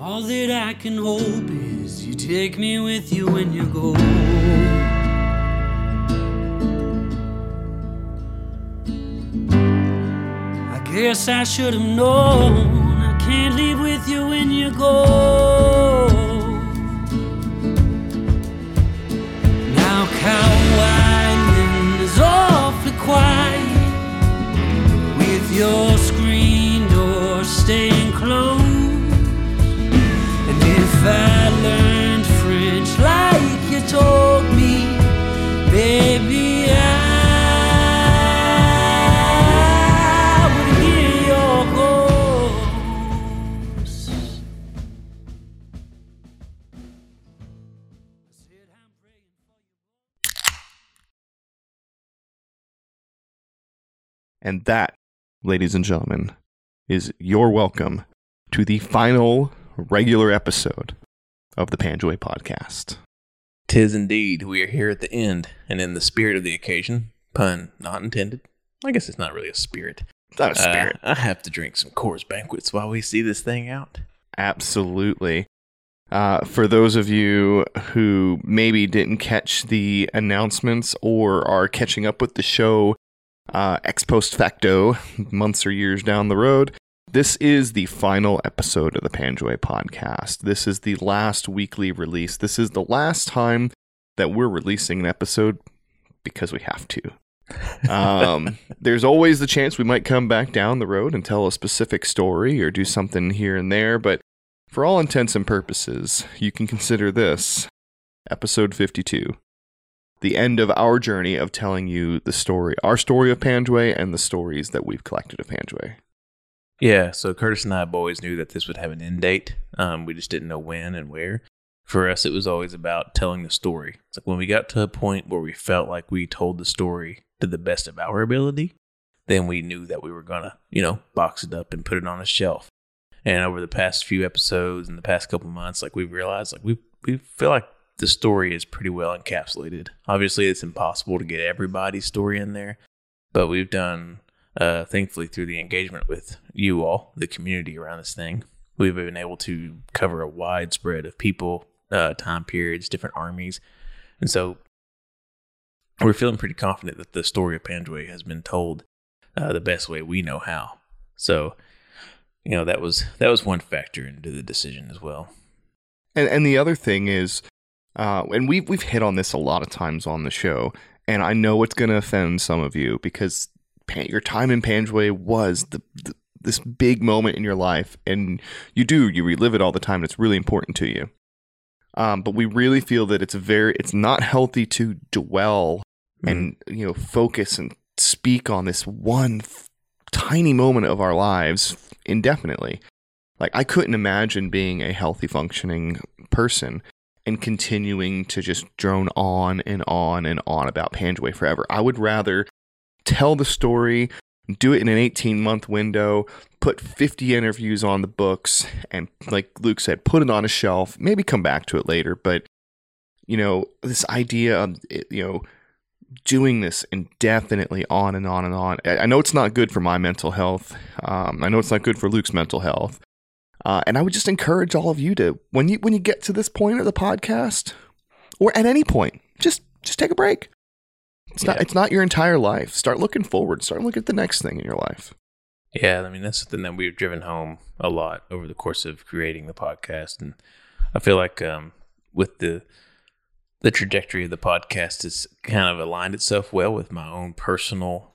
All that I can hope is you take me with you when you go. I guess I should have known I can't leave with you when you go. Now Cowwinding is awfully quiet with your screen door staying closed. If I learned French like you told me, baby, I would hear your voice. And that, ladies and gentlemen, is your welcome to the final regular episode of the Panjwai Podcast. Tis indeed. We are here at the end, and in the spirit of the occasion, pun not intended. I guess it's not really a spirit. It's not a spirit. I have to drink some Coors Banquets while we see this thing out. Absolutely. For those of you who maybe didn't catch the announcements or are catching up with the show ex post facto, months or years down the road, this is the final episode of the Panjwai Podcast. This is the last weekly release. This is the last time that we're releasing an episode because we have to. There's always the chance we might come back down the road and tell a specific story or do something here and there. But for all intents and purposes, you can consider this episode 52, the end of our journey of telling you the story, our story of Panjwai and the stories that we've collected of Panjwai. Yeah, so Curtis and I always knew that this would have an end date. We just didn't know when and where. For us, it was always about telling the story. It's like when we got to a point where we felt like we told the story to the best of our ability, then we knew that we were going to, box it up and put it on a shelf. And over the past few episodes and the past couple months, we've realized, we feel like the story is pretty well encapsulated. Obviously, it's impossible to get everybody's story in there, but we've done... thankfully, through the engagement with you all, the community around this thing, we've been able to cover a wide spread of people, time periods, different armies. And so we're feeling pretty confident that the story of Panjwai has been told the best way we know how. So, that was one factor into the decision as well. And the other thing is, and we've hit on this a lot of times on the show, and I know it's going to offend some of you because... your time in Panjwai was this big moment in your life, and you relive it all the time. It's really important to you, but we really feel that it's not healthy to dwell and focus and speak on this one tiny moment of our lives indefinitely. I couldn't imagine being a healthy, functioning person and continuing to just drone on and on and on about Panjwai forever. I would rather tell the story, do it in an 18-month window, put 50 interviews on the books, and like Luke said, put it on a shelf, maybe come back to it later. But, this idea of, doing this indefinitely on and on and on. I know it's not good for my mental health. I know it's not good for Luke's mental health. And I would just encourage all of you to, when you get to this point of the podcast, or at any point, just take a break. It's not your entire life. Start looking forward. Start looking at the next thing in your life. Yeah, that's something that we've driven home a lot over the course of creating the podcast. And I feel like with the trajectory of the podcast, it's kind of aligned itself well with my own personal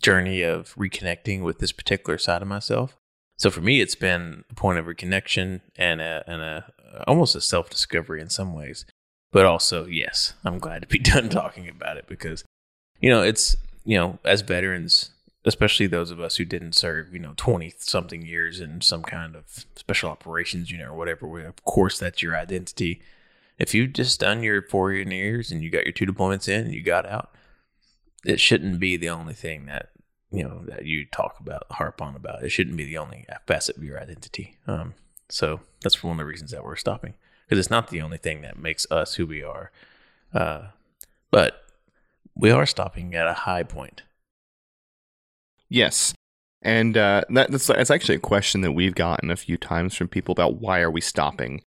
journey of reconnecting with this particular side of myself. So for me, it's been a point of reconnection and a almost a self-discovery in some ways. But also, yes, I'm glad to be done talking about it because, it's, as veterans, especially those of us who didn't serve, 20-something years in some kind of special operations unit or whatever, of course, that's your identity. If you've just done your 4 years and you got your 2 deployments in and you got out, it shouldn't be the only thing that, that you talk about, harp on about. It shouldn't be the only facet of your identity. So that's one of the reasons that we're stopping. Because it's not the only thing that makes us who we are. But we are stopping at a high point. Yes. And that's actually a question that we've gotten a few times from people about why are we stopping?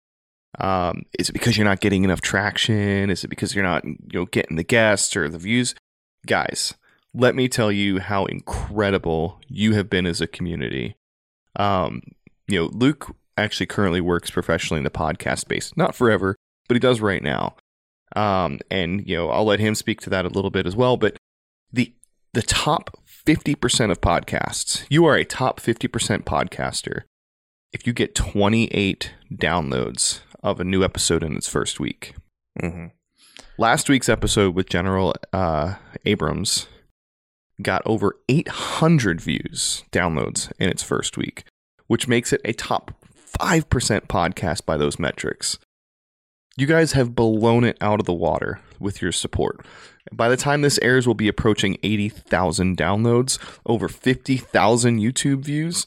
Is it because you're not getting enough traction? Is it because you're not getting the guests or the views? Guys, let me tell you how incredible you have been as a community. Luke actually currently works professionally in the podcast space. Not forever, but he does right now. And I'll let him speak to that a little bit as well. But the top 50% of podcasts, you are a top 50% podcaster if you get 28 downloads of a new episode in its first week. Mm-hmm. Last week's episode with General Abrams got over 800 views, downloads in its first week, which makes it a top 5% podcast by those metrics. You guys have blown it out of the water with your support. By the time this airs, we'll be approaching 80,000 downloads, over 50,000 YouTube views,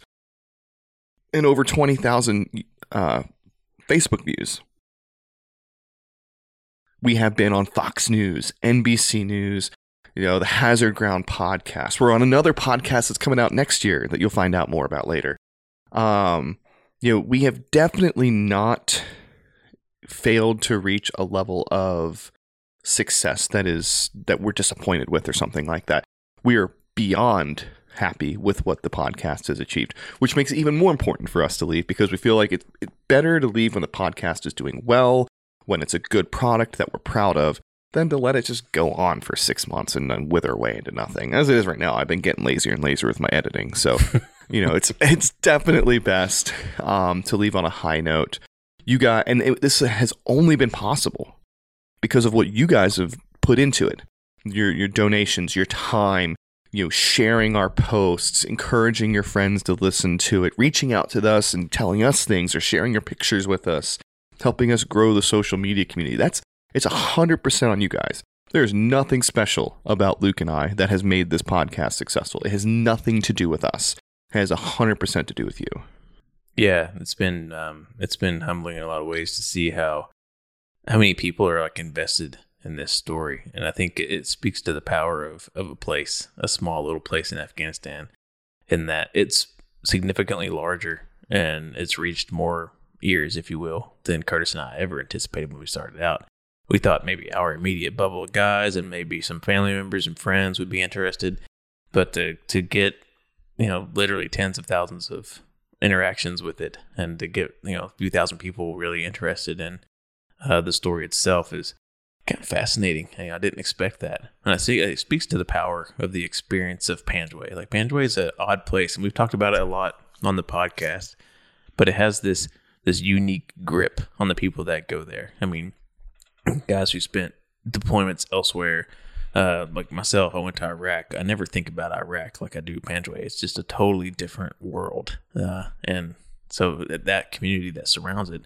and over 20,000 Facebook views. We have been on Fox News, NBC News, the Hazard Ground podcast. We're on another podcast that's coming out next year that you'll find out more about later. We have definitely not failed to reach a level of success that we're disappointed with or something like that. We are beyond happy with what the podcast has achieved, which makes it even more important for us to leave, because we feel like it's better to leave when the podcast is doing well, when it's a good product that we're proud of, than to let it just go on for 6 months and then wither away into nothing. As it is right now, I've been getting lazier and lazier with my editing. So, it's definitely best to leave on a high note. This has only been possible because of what you guys have put into it. Your donations, your time, sharing our posts, encouraging your friends to listen to it, reaching out to us and telling us things, or sharing your pictures with us, helping us grow the social media community. It's 100% on you guys. There's nothing special about Luke and I that has made this podcast successful. It has nothing to do with us. It has 100% to do with you. Yeah, it's been humbling in a lot of ways to see how many people are invested in this story. And I think it speaks to the power of a place, a small little place in Afghanistan, in that it's significantly larger and it's reached more ears, if you will, than Curtis and I ever anticipated when we started out. We thought maybe our immediate bubble of guys and maybe some family members and friends would be interested, but to get, literally tens of thousands of interactions with it, and to get, a few thousand people really interested in the story itself is kind of fascinating. I didn't expect that. And I see it speaks to the power of the experience of Panjwai. Panjwai is an odd place, and we've talked about it a lot on the podcast, but it has this unique grip on the people that go there. Guys who spent deployments elsewhere, like myself, I went to Iraq. I never think about Iraq like I do Panjwai. It's just a totally different world. And so that community that surrounds it,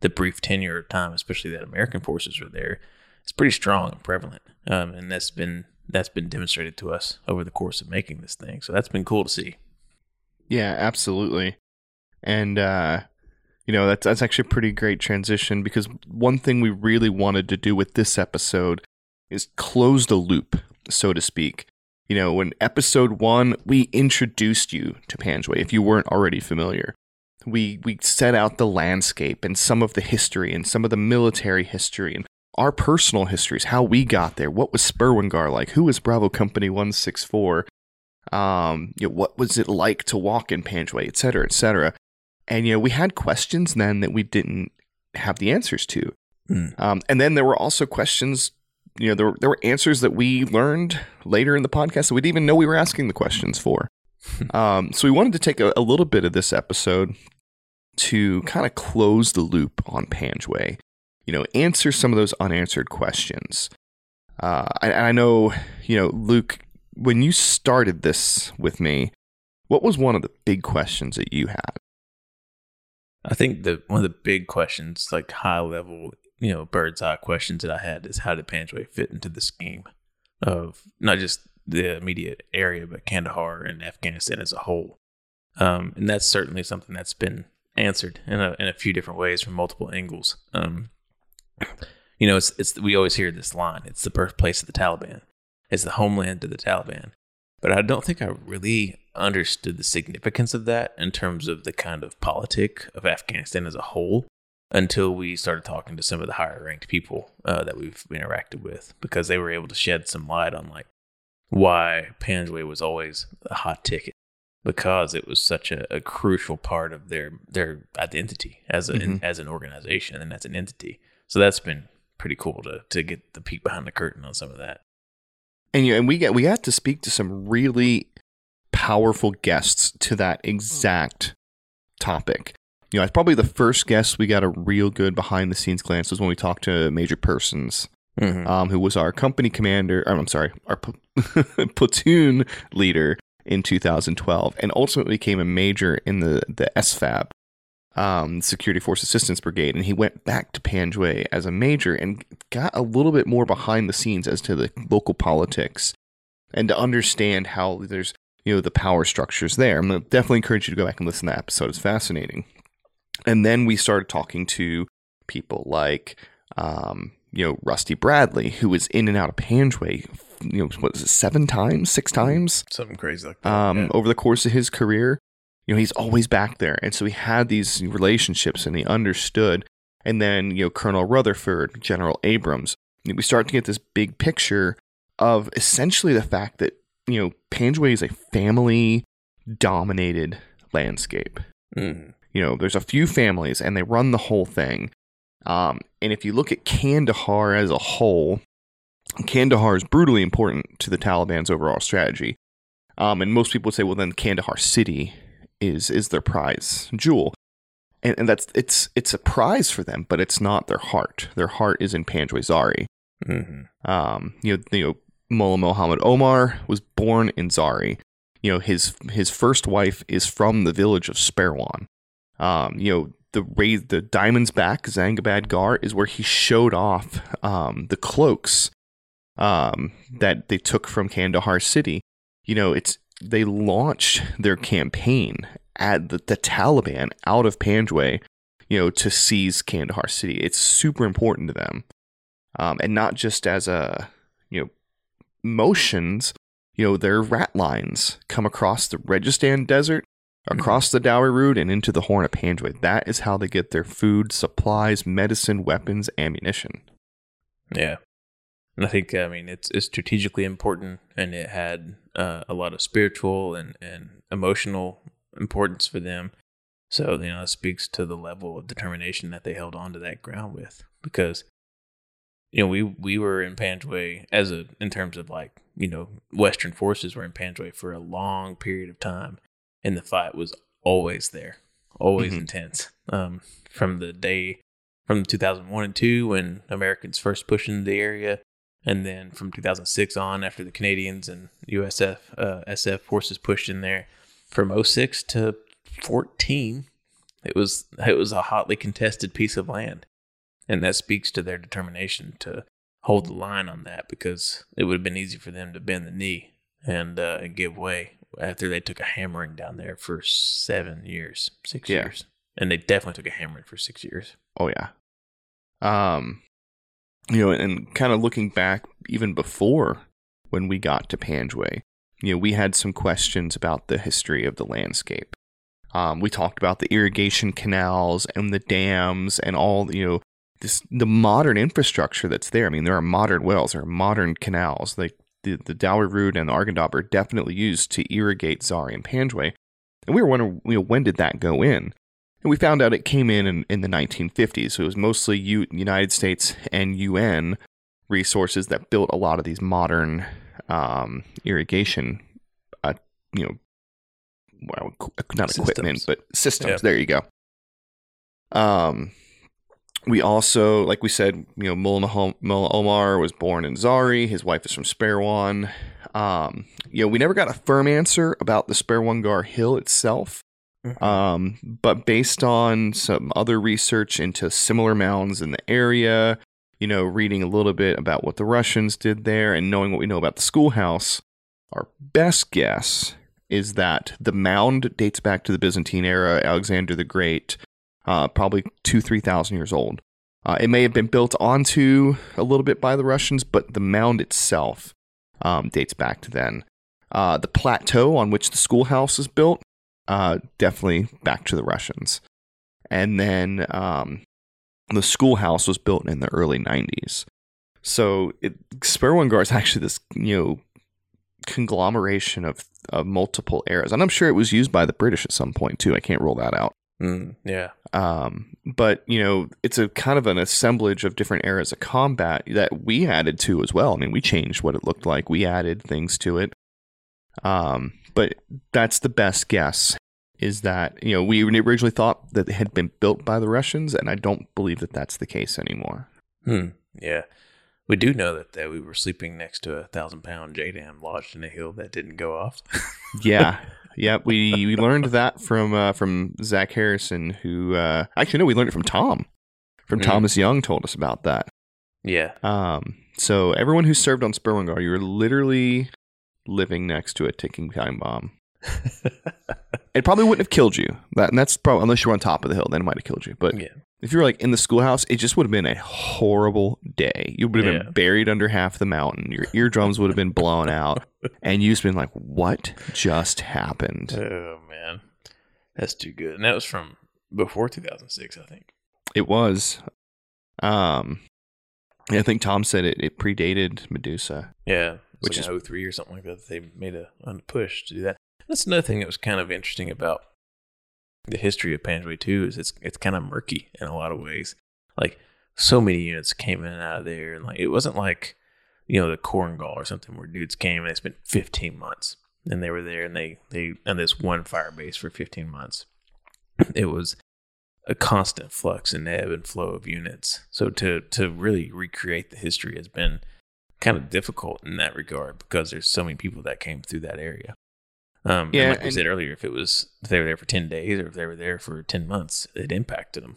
the brief tenure of time, especially that American forces are there, it's pretty strong and prevalent. And that's been demonstrated to us over the course of making this thing. So that's been cool to see. Yeah, absolutely. And, that's actually a pretty great transition, because one thing we really wanted to do with this episode is close the loop, so to speak. In episode 1, we introduced you to Panjwai, if you weren't already familiar. We set out the landscape and some of the history and some of the military history and our personal histories, how we got there, what was Sperwan Ghar like, who was Bravo Company 164, what was it like to walk in Panjwai, et cetera, et cetera. And, we had questions then that we didn't have the answers to. Mm. And then there were also questions, there were answers that we learned later in the podcast that we didn't even know we were asking the questions for. So we wanted to take a little bit of this episode to kind of close the loop on Panjwai, answer some of those unanswered questions. I know, Luke, when you started this with me, what was one of the big questions that you had? I think one of the big questions, high level, bird's eye questions that I had is, how did Panjwai fit into the scheme of not just the immediate area, but Kandahar and Afghanistan as a whole? And that's certainly something that's been answered in a few different ways from multiple angles. We always hear this line: it's the birthplace of the Taliban, it's the homeland of the Taliban. But I don't think I really understood the significance of that in terms of the kind of politic of Afghanistan as a whole until we started talking to some of the higher ranked people that we've interacted with, because they were able to shed some light on like why Panjwai was always a hot ticket, because it was such a crucial part of their identity as an organization and as an entity. So that's been pretty cool to get the peek behind the curtain on some of that. And we got to speak to some really powerful guests to that exact topic. You know, it's probably the first guest we got a real good behind the scenes glance was when we talked to Major Persons, who was our company commander. Our platoon leader in 2012, and ultimately became a major in the SFAB, Security Force Assistance Brigade. And he went back to Panjwai as a major and got a little bit more behind the scenes as to the local politics and to understand how there's, you know, the power structures there. I'm going to definitely encourage you to go back and listen to that episode. It's fascinating. And then we started talking to people like, Rusty Bradley, who was in and out of Panjwai, six times? Something crazy like that. Over the course of his career, he's always back there. And so he had these relationships and he understood. And then, Colonel Rutherford, General Abrams, we start to get this big picture of essentially the fact that, Panjwai is a family-dominated landscape. Mm. There's a few families and they run the whole thing. And if you look at Kandahar as a whole, Kandahar is brutally important to the Taliban's overall strategy. And most people would say, well, then Kandahar City is their prize jewel. And that's it's a prize for them, but it's not their heart. Their heart is in Panjwai Zhari. Mm-hmm. Mullah Mohammed Omar was born in Zhari. His first wife is from the village of Sperwan. The Diamond's Back, Zangabad Gar, is where he showed off the cloaks that they took from Kandahar City. They launched their campaign at the Taliban out of Panjwai, to seize Kandahar City. It's super important to them, and not just as a motions. Their rat lines come across the Registan Desert, across the Dowry Route, and into the Horn of Panjwai. That is how they get their food, supplies, medicine, weapons, ammunition. Yeah. And I think, it's strategically important, and it had a lot of spiritual and emotional importance for them. So, it speaks to the level of determination that they held onto that ground with. Because, we were in Panjwai in terms of Western forces were in Panjwai for a long period of time. And the fight was always there, always intense. From 2001 and 2002 when Americans first pushed into the area, and then from 2006 on after the Canadians and USF SF forces pushed in there, from 2006 to 2014, it was a hotly contested piece of land, and that speaks to their determination to hold the line on that, because it would have been easy for them to bend the knee and give way after they took a hammering down there for 6 years. And they definitely took a hammering for 6 years. Oh, yeah. And kind of looking back even before when we got to Panjwai, we had some questions about the history of the landscape. We talked about the irrigation canals and the dams and all, the modern infrastructure that's there. There are modern wells, there are modern canals. The Dowry Route and the Argandab are definitely used to irrigate Zhari and Panjwai. And we were wondering, when did that go in? And we found out it came in the 1950s. So it was mostly United States and UN resources that built a lot of these modern irrigation, not systems. Equipment, but systems. Yep. There you go. We also, like we said, Mullah Omar was born in Zhari. His wife is from Sperwan. We never got a firm answer about the Sperwan Ghar hill itself. Mm-hmm. But based on some other research into similar mounds in the area, reading a little bit about what the Russians did there and knowing what we know about the schoolhouse, our best guess is that the mound dates back to the Byzantine era, Alexander the Great. Probably 3,000 years old. It may have been built onto a little bit by the Russians, but the mound itself dates back to then. the plateau on which the schoolhouse is built, definitely back to the Russians. And then the schoolhouse was built in the early 90s. So Sperwan Ghar is actually this, conglomeration of multiple eras. And I'm sure it was used by the British at some point, too. I can't rule that out. Yeah. But, it's a kind of an assemblage of different eras of combat that we added to as well. I mean, we changed what it looked like. We added things to it. But that's the best guess, is that, we originally thought that it had been built by the Russians, and I don't believe that that's the case anymore. Yeah. We do know that we were sleeping next to 1,000-pound JDAM lodged in a hill that didn't go off. Yeah. We learned that from Zach Harrison, we learned it from Tom. Thomas Young told us about that. Yeah. So everyone who served on Sperwan Ghar, you were literally living next to a ticking time bomb. It probably wouldn't have killed you. That's probably, unless you were on top of the hill, then it might have killed you. But yeah. If you were in the schoolhouse, it just would have been a horrible day. You would have been buried under half the mountain. Your eardrums would have been blown out. And you've been like, what just happened? Oh, man. That's too good. And that was from before 2006, I think. It was. I think Tom said it predated Medusa. Yeah. Which is 03 or something like that. They made a push to do that. That's another thing that was kind of interesting about the history of Panjwai too, is it's kind of murky in a lot of ways. Like, so many units came in and out of there, and it wasn't like the Korengal or something where dudes came and they spent 15 months and they were there and they on this one fire base for 15 months. It was a constant flux and ebb and flow of units. So to really recreate the history has been kind of difficult in that regard, because there's so many people that came through that area. And like we said earlier, if they were there for 10 days or if they were there for 10 months, it impacted them.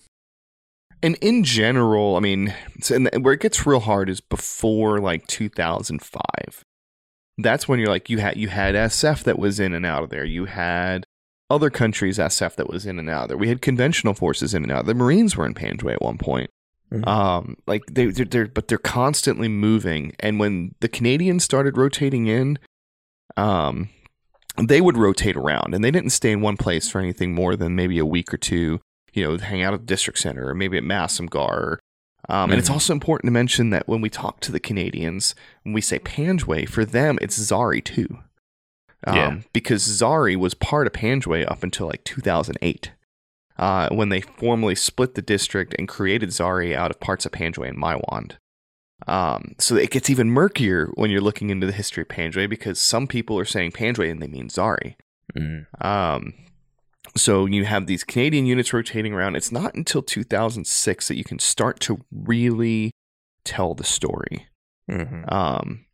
And in general, where it gets real hard is before 2005. That's when you're you had SF that was in and out of there. You had other countries' SF that was in and out of there. We had conventional forces in and out. The Marines were in Panjwai at one point. Mm-hmm. They're constantly moving. And when the Canadians started rotating in, they would rotate around, and they didn't stay in one place for anything more than maybe a week or two, hang out at the district center or maybe at Masam Gar. And it's also important to mention that when we talk to the Canadians, when we say Panjwai, for them, it's Zhari too. Because Zhari was part of Panjwai up until 2008, when they formally split the district and created Zhari out of parts of Panjwai and Maiwand. So it gets even murkier when you're looking into the history of Panjwai, because some people are saying Panjwai and they mean Zhari. Mm-hmm. So you have these Canadian units rotating around. It's not until 2006 that you can start to really tell the story. Mm-hmm.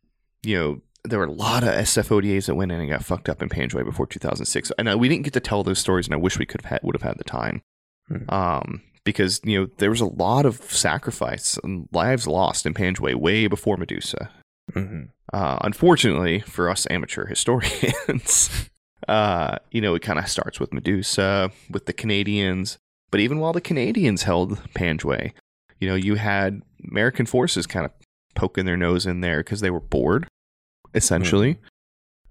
There were a lot of SFODAs that went in and got fucked up in Panjwai before 2006. And we didn't get to tell those stories, and I wish we would have had the time. Mm-hmm. Because, there was a lot of sacrifice and lives lost in Panjwai way before Medusa. Mm-hmm. Unfortunately, for us amateur historians, it kind of starts with Medusa, with the Canadians. But even while the Canadians held Panjwai, you had American forces kind of poking their nose in there because they were bored, essentially.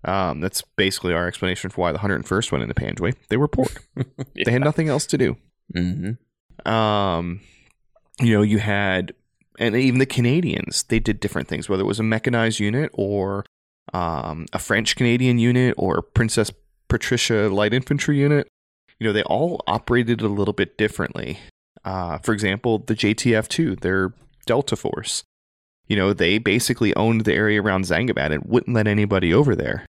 Mm-hmm. That's basically our explanation for why the 101st went into Panjwai. They were bored. Yeah. They had nothing else to do. Mm-hmm. You had, and even the Canadians, they did different things, whether it was a mechanized unit or a French Canadian unit or Princess Patricia Light Infantry unit. They all operated a little bit differently. For example, the JTF2, their Delta Force, they basically owned the area around Zangabad and wouldn't let anybody over there.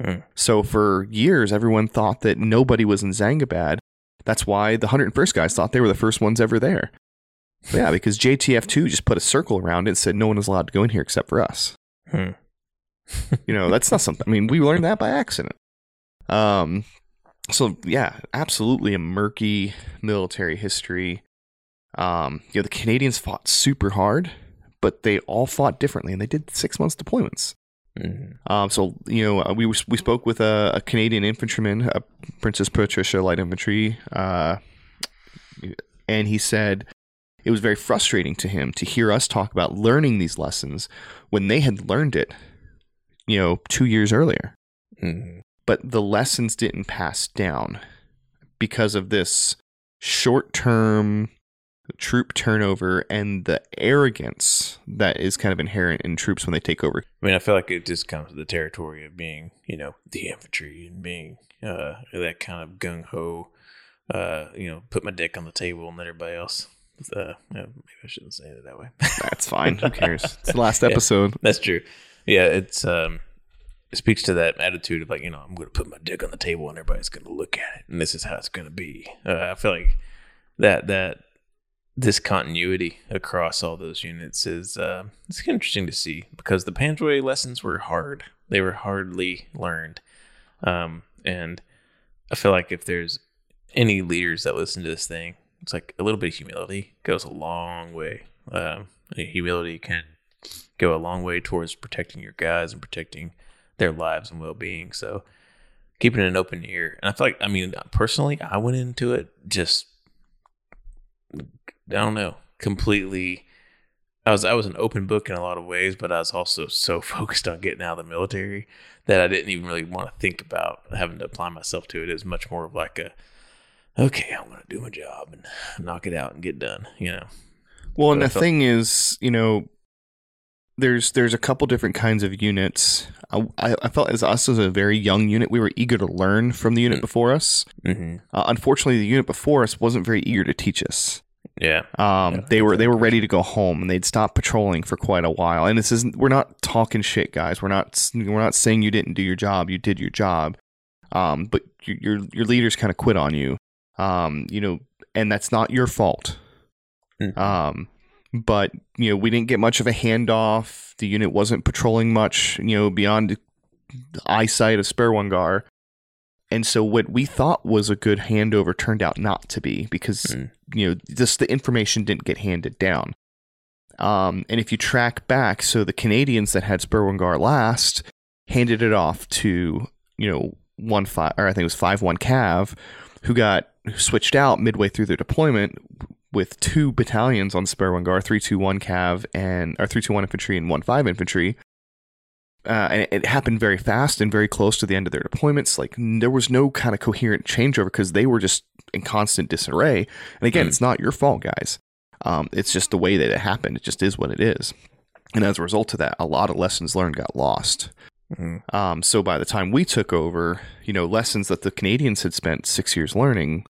Mm. So for years, everyone thought that nobody was in Zangabad. That's why the 101st guys thought they were the first ones ever there. Yeah, because JTF2 just put a circle around it and said no one is allowed to go in here except for us. Hmm. That's not something. We learned that by accident. So, yeah, absolutely a murky military history. The Canadians fought super hard, but they all fought differently, and they did 6 months deployments. Mm-hmm. We spoke with a Canadian infantryman, a Princess Patricia Light Infantry, and he said it was very frustrating to him to hear us talk about learning these lessons when they had learned it, 2 years earlier. Mm. But the lessons didn't pass down because of this short-term troop turnover and the arrogance that is kind of inherent in troops when they take over. I mean, I feel like it just comes with the territory of being, you know, the infantry and being that kind of gung-ho, put my dick on the table and let everybody else. Maybe I shouldn't say it that way. That's fine. Who cares? It's the last episode. Yeah, that's true. Yeah, it's it speaks to that attitude of like, you know, I'm going to put my dick on the table and everybody's going to look at it, and this is how it's going to be. I feel like that discontinuity across all those units is it's interesting to see, because the Panjwai lessons were hard. They were hardly learned, and I feel like if there's any leaders that listen to this thing, it's like a little bit of humility goes a long way. Humility can go a long way towards protecting your guys and protecting their lives and well-being. So keeping an open ear. And I feel like, I mean, personally, I went into it just, I don't know, completely. I was an open book in a lot of ways, but I was also so focused on getting out of the military that I didn't even really want to think about having to apply myself to it. It was much more of like a, okay, I'm going to do my job and knock it out and get done, you know. Well, and the thing is, you know, there's a couple different kinds of units. I felt as us as a very young unit, we were eager to learn from the unit before us. Mm-hmm. Unfortunately, the unit before us wasn't very eager to teach us. Yeah. They were ready to go home, and they'd stopped patrolling for quite a while. And this isn't, we're not talking shit, guys. We're not saying you didn't do your job. You did your job. But your leaders kind of quit on you. And that's not your fault. Mm. But, you know, we didn't get much of a handoff. The unit wasn't patrolling much, you know, beyond the eyesight of Sperwan Ghar. And so what we thought was a good handover turned out not to be, because, you know, just the information didn't get handed down. And if you track back, so the Canadians that had Sperwan Ghar last handed it off to, you know, 1-5, or I think it was 5-1 Cav, who got switched out midway through their deployment with two battalions on Sperwan Ghar, 321 Cav and or 321 Infantry and 15 Infantry, and it happened very fast and very close to the end of their deployments. Like, there was no kind of coherent changeover because they were just in constant disarray. And again, it's not your fault, guys. It's just the way that it happened. It just is what it is. And as a result of that, a lot of lessons learned got lost. Mm-hmm. So by the time we took over, you know, lessons that the Canadians had spent 6 years learning,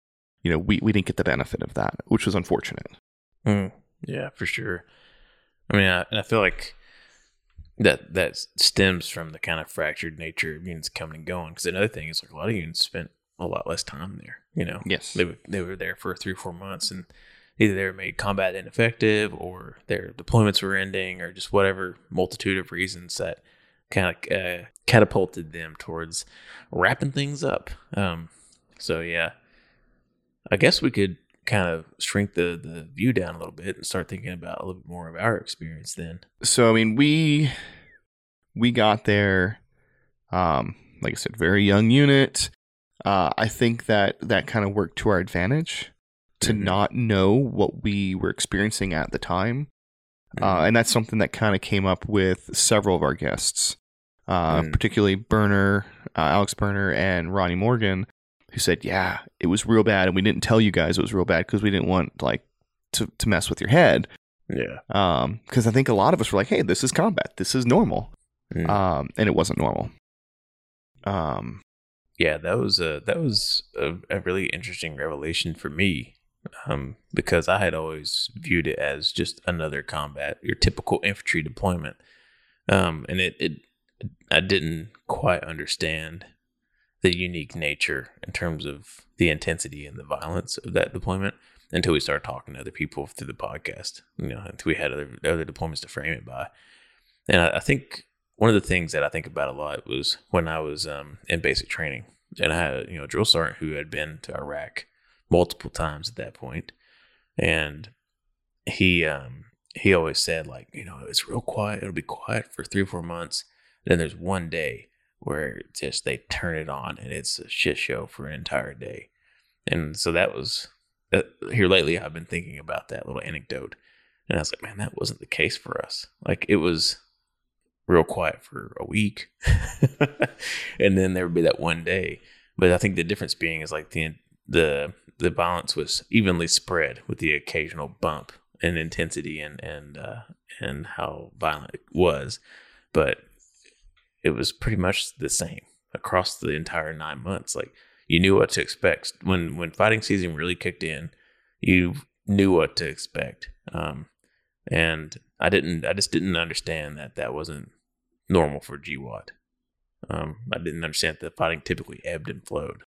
you know, we didn't get the benefit of that, which was unfortunate. Mm. Yeah, for sure. I mean, I feel like that stems from the kind of fractured nature of units coming and going. Because another thing is, like, a lot of units spent a lot less time there. You know, yes, they were there for 3 or 4 months, and either they were made combat ineffective, or their deployments were ending, or just whatever multitude of reasons that kind of catapulted them towards wrapping things up. So yeah, I guess we could kind of shrink the view down a little bit and start thinking about a little bit more of our experience then. So I mean, we got there, like I said, very young unit. I think that kind of worked to our advantage to not know what we were experiencing at the time. And that's something that kind of came up with several of our guests, particularly Berner, Alex Berner and Ronnie Morgan, who said, yeah, it was real bad. And we didn't tell you guys it was real bad because we didn't want, like, to mess with your head. Yeah. Because I think a lot of us were like, hey, this is combat. This is normal. Mm. And it wasn't normal. Yeah, that was a really interesting revelation for me. Because I had always viewed it as just another combat, your typical infantry deployment. And I didn't quite understand the unique nature in terms of the intensity and the violence of that deployment until we started talking to other people through the podcast, you know, until we had other deployments to frame it by. And I think one of the things that I think about a lot was when I was in basic training, and I had, you know, a drill sergeant who had been to Iraq multiple times at that point. And he always said, like, you know, it's real quiet. It'll be quiet for 3 or 4 months. Then there's one day where just they turn it on and it's a shit show for an entire day. And so that was here lately. I've been thinking about that little anecdote, and I was like, man, that wasn't the case for us. Like, it was real quiet for a week. And then there would be that one day. But I think the difference being is like the violence was evenly spread with the occasional bump in intensity and how violent it was. But it was pretty much the same across the entire 9 months. Like, you knew what to expect. When fighting season really kicked in, you knew what to expect. And I just didn't understand that wasn't normal for GWAT. I didn't understand that the fighting typically ebbed and flowed.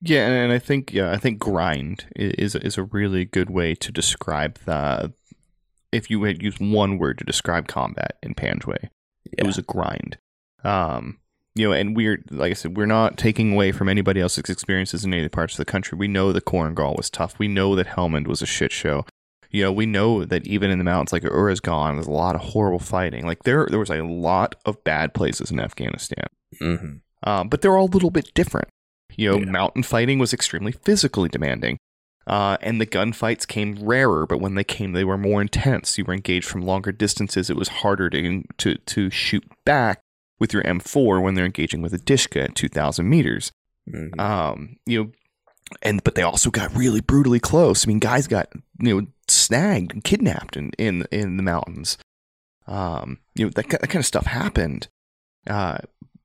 Yeah, and I think grind is a really good way to describe that. If you had used one word to describe combat in Panjwai, it was a grind. You know, and like I said, we're not taking away from anybody else's experiences in any parts of the country. We know that Korengal was tough. We know that Helmand was a shit show. You know, we know that even in the mountains like Uruzgan, there's a lot of horrible fighting. Like there was a lot of bad places in Afghanistan, but they're all a little bit different. You know, mountain fighting was extremely physically demanding, and the gunfights came rarer. But when they came, they were more intense. You were engaged from longer distances. It was harder to shoot back with your M4 when they're engaging with a Dishka at 2,000 meters. Mm-hmm. You know, but they also got really brutally close. I mean, guys got, you know, snagged and kidnapped in the mountains. You know, that kind of stuff happened.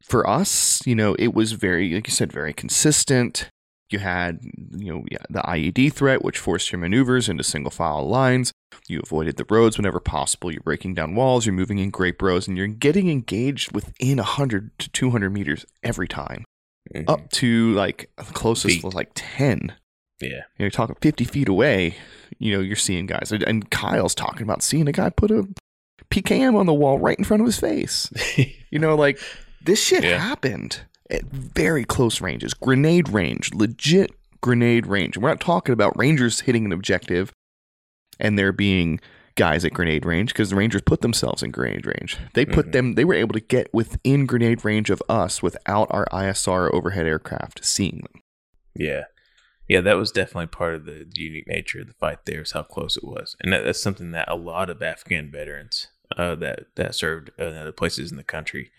For us, you know, it was very, like you said, very consistent. You had, you know, the IED threat, which forced your maneuvers into single file lines. You avoided the roads whenever possible. You're breaking down walls. You're moving in grape rows, and you're getting engaged within 100 to 200 meters every time, up to like the closest was like 10. Yeah, you know, you're talking 50 feet away. You know, you're seeing guys, and Kyle's talking about seeing a guy put a PKM on the wall right in front of his face. You know, like this shit happened at very close ranges, grenade range, legit grenade range. We're not talking about Rangers hitting an objective and there being guys at grenade range, because the Rangers put themselves in grenade range. They put them, they were able to get within grenade range of us without our ISR overhead aircraft seeing them. Yeah. Yeah, that was definitely part of the unique nature of the fight there, is how close it was. And that's something that a lot of Afghan veterans that served in other places in the country,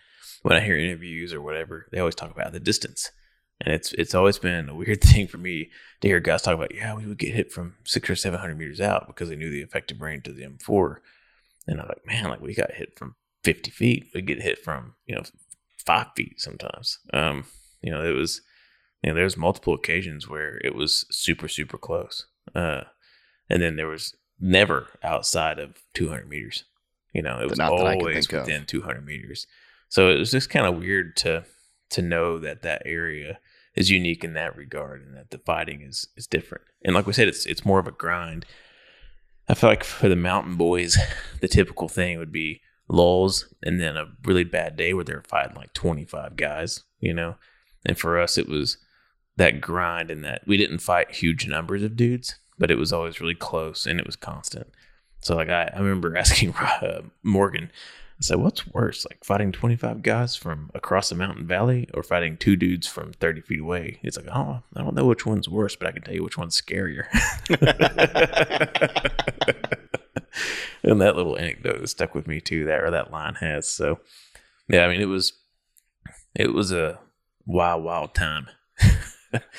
when I hear interviews or whatever, they always talk about the distance. And it's always been a weird thing for me to hear guys talk about, we would get hit from 600 or 700 meters out because they knew the effective range of the M4. And I'm like, man, like we got hit from 50 feet. We get hit from, 5 feet sometimes. You know, it was, there was multiple occasions where it was super, super close. And then there was never outside of 200 meters. You know, it was always within 200 meters. So it was just kind of weird to know that area is unique in that regard, and that the fighting is different. And like we said, it's more of a grind. I feel like for the mountain boys, the typical thing would be lulls and then a really bad day where they're fighting like 25 guys, you know? And for us, it was that grind, and that we didn't fight huge numbers of dudes, but it was always really close and it was constant. So like I remember asking Morgan, I said, what's worse, like fighting 25 guys from across the mountain valley or fighting two dudes from 30 feet away? It's like, oh, I don't know which one's worse, but I can tell you which one's scarier. And that little anecdote stuck with me too, that line has. So, yeah, I mean, it was a wild, wild time.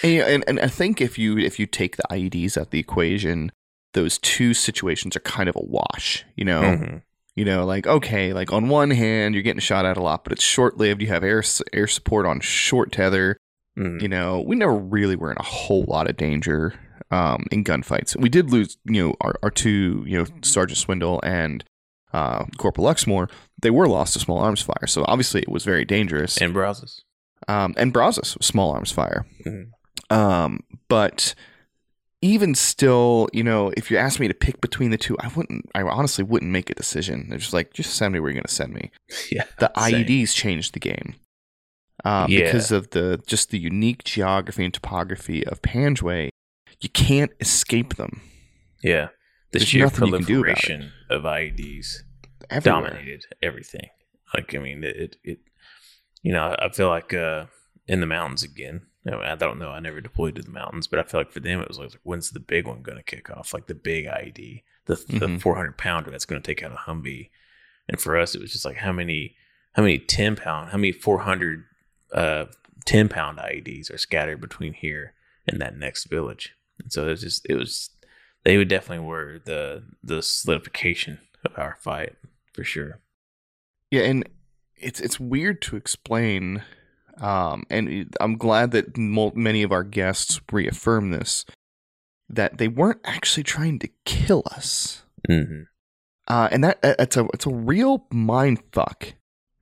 and I think if you take the IEDs out of the equation, those two situations are kind of a wash, you know? Mm-hmm. You know, like, okay, like on one hand, you're getting shot at a lot, but it's short-lived. You have air support on short tether. Mm. You know, we never really were in a whole lot of danger in gunfights. We did lose, you know, our two, you know, Sergeant Swindle and Corporal Luxmore. They were lost to small arms fire. So, obviously, it was very dangerous. And Brazos. And Brazos, small arms fire. Mm-hmm. But... even still, you know, if you asked me to pick between the two, I honestly wouldn't make a decision. They're just like, just send me where you're going to send me. Yeah, the same. IEDs changed the game because of the unique geography and topography of Panjwai. You can't escape them. Yeah, the sheer proliferation of IEDs dominated everything. Like, I mean, it you know, I feel like in the mountains again. I don't know. I never deployed to the mountains, but I feel like for them, it was like, when's the big one going to kick off? Like the big IED, the 400-pounder that's going to take out a Humvee. And for us, it was just like, how many 10-pound, how many 400 10-pound IEDs are scattered between here and that next village. And so it was they definitely were the solidification of our fight for sure. Yeah, and it's weird to explain, and I'm glad that many of our guests reaffirm this, that they weren't actually trying to kill us. Mm-hmm. And it's a real mind fuck.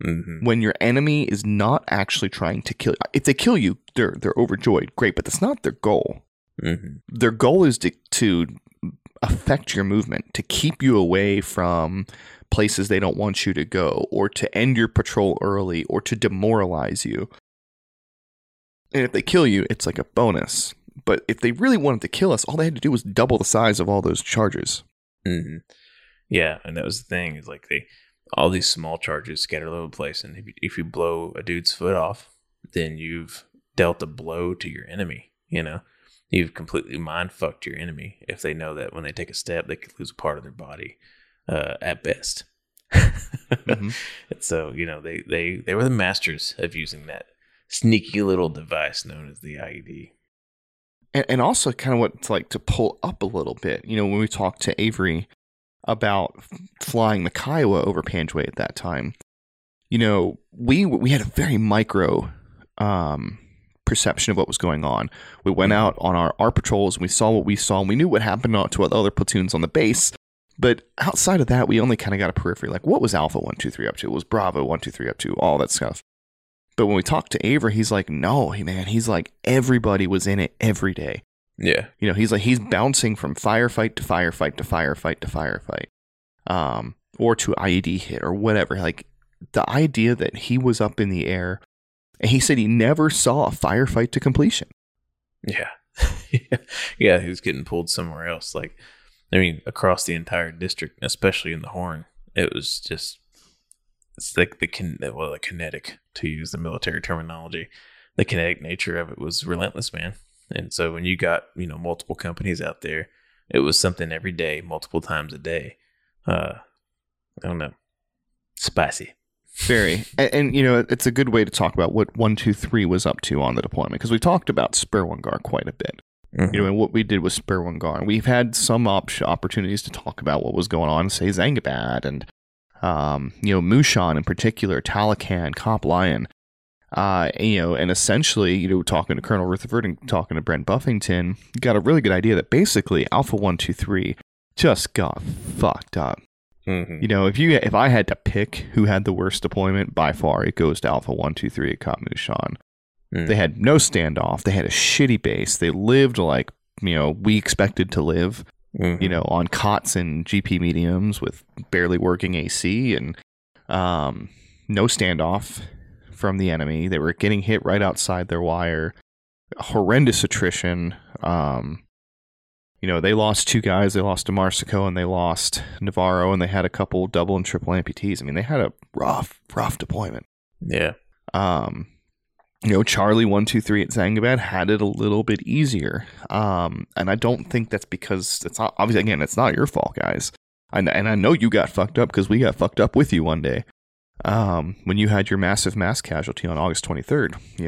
Mm-hmm. When your enemy is not actually trying to kill you. If they kill you, they're overjoyed, great, but that's not their goal. Mm-hmm. Their goal is to affect your movement, to keep you away from places they don't want you to go, or to end your patrol early, or to demoralize you. And if they kill you, it's like a bonus. But if they really wanted to kill us, all they had to do was double the size of all those charges. Mm-hmm. Yeah, and that was the thing, is like all these small charges scattered all over the place, and if you blow a dude's foot off, then you've dealt a blow to your enemy. You know, you've completely mind fucked your enemy if they know that when they take a step, they could lose a part of their body, at best. Mm-hmm. And so, you know, they were the masters of using that sneaky little device known as the IED. And also, kind of what it's like to pull up a little bit. You know, when we talked to Avery about flying the Kiowa over Panjwai at that time, you know, we had a very micro perception of what was going on. We went out on our patrols, and we saw what we saw, and we knew what happened to other platoons on the base. But outside of that, we only kind of got a periphery. Like, what was Alpha 123 up to? What was Bravo 123 up to? All that stuff. But when we talked to Avery, he's like, no, man, he's like, everybody was in it every day. Yeah. You know, he's like, he's bouncing from firefight to firefight to firefight to firefight, or to IED hit or whatever. Like, the idea that he was up in the air, and he said he never saw a firefight to completion. Yeah. Yeah. He was getting pulled somewhere else. Like, I mean, across the entire district, especially in the Horn, it was just, it's like the kinetic, to use the military terminology, the kinetic nature of it was relentless, man. And so when you got, you know, multiple companies out there, it was something every day, multiple times a day. I don't know. Spicy. Very. And, you know, it's a good way to talk about what 123 was up to on the deployment, because we talked about Sperwan Ghar quite a bit. Mm-hmm. You know, and what we did with Sperwan Ghar. And we've had some opportunities to talk about what was going on, say, Zangabad and, you know, Mushan in particular, Talukan, Cop Lion. You know, and essentially, you know, talking to Colonel Rutherford and talking to Brent Buffington, got a really good idea that basically Alpha 123 just got fucked up. Mm-hmm. You know, if I had to pick who had the worst deployment, by far it goes to Alpha 123 at Cop Mushan. Mm-hmm. They had no standoff. They had a shitty base. They lived like, you know, we expected to live. Mm-hmm. You know, on cots and GP mediums with barely working AC and no standoff from the enemy. They were getting hit right outside their wire. Horrendous attrition. You know, they lost two guys. They lost DeMarsico and they lost Navarro, and they had a couple double and triple amputees. I mean, they had a rough deployment. Yeah. You know, Charlie 123 at Zangabad had it a little bit easier. And I don't think that's because it's not, obviously, again, it's not your fault, guys. And I know you got fucked up because we got fucked up with you one day. When you had your massive mass casualty on August 23rd, you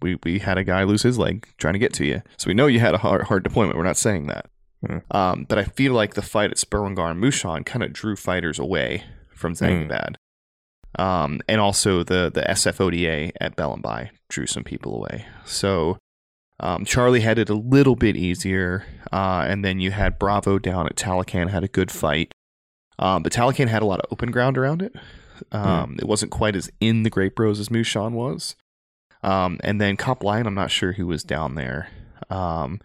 know, we had a guy lose his leg trying to get to you. So we know you had a hard deployment. We're not saying that. Mm. But I feel like the fight at Sperwan Ghar and Mushan kind of drew fighters away from Zangabad. Mm. And also the SFODA at Belambai drew some people away. So Charlie had it a little bit easier. And then you had Bravo down at Talukan, had a good fight. But Talukan had a lot of open ground around it. It wasn't quite as in the Grape Rose as Mushan was. And then Cop Lion, I'm not sure who was down there. And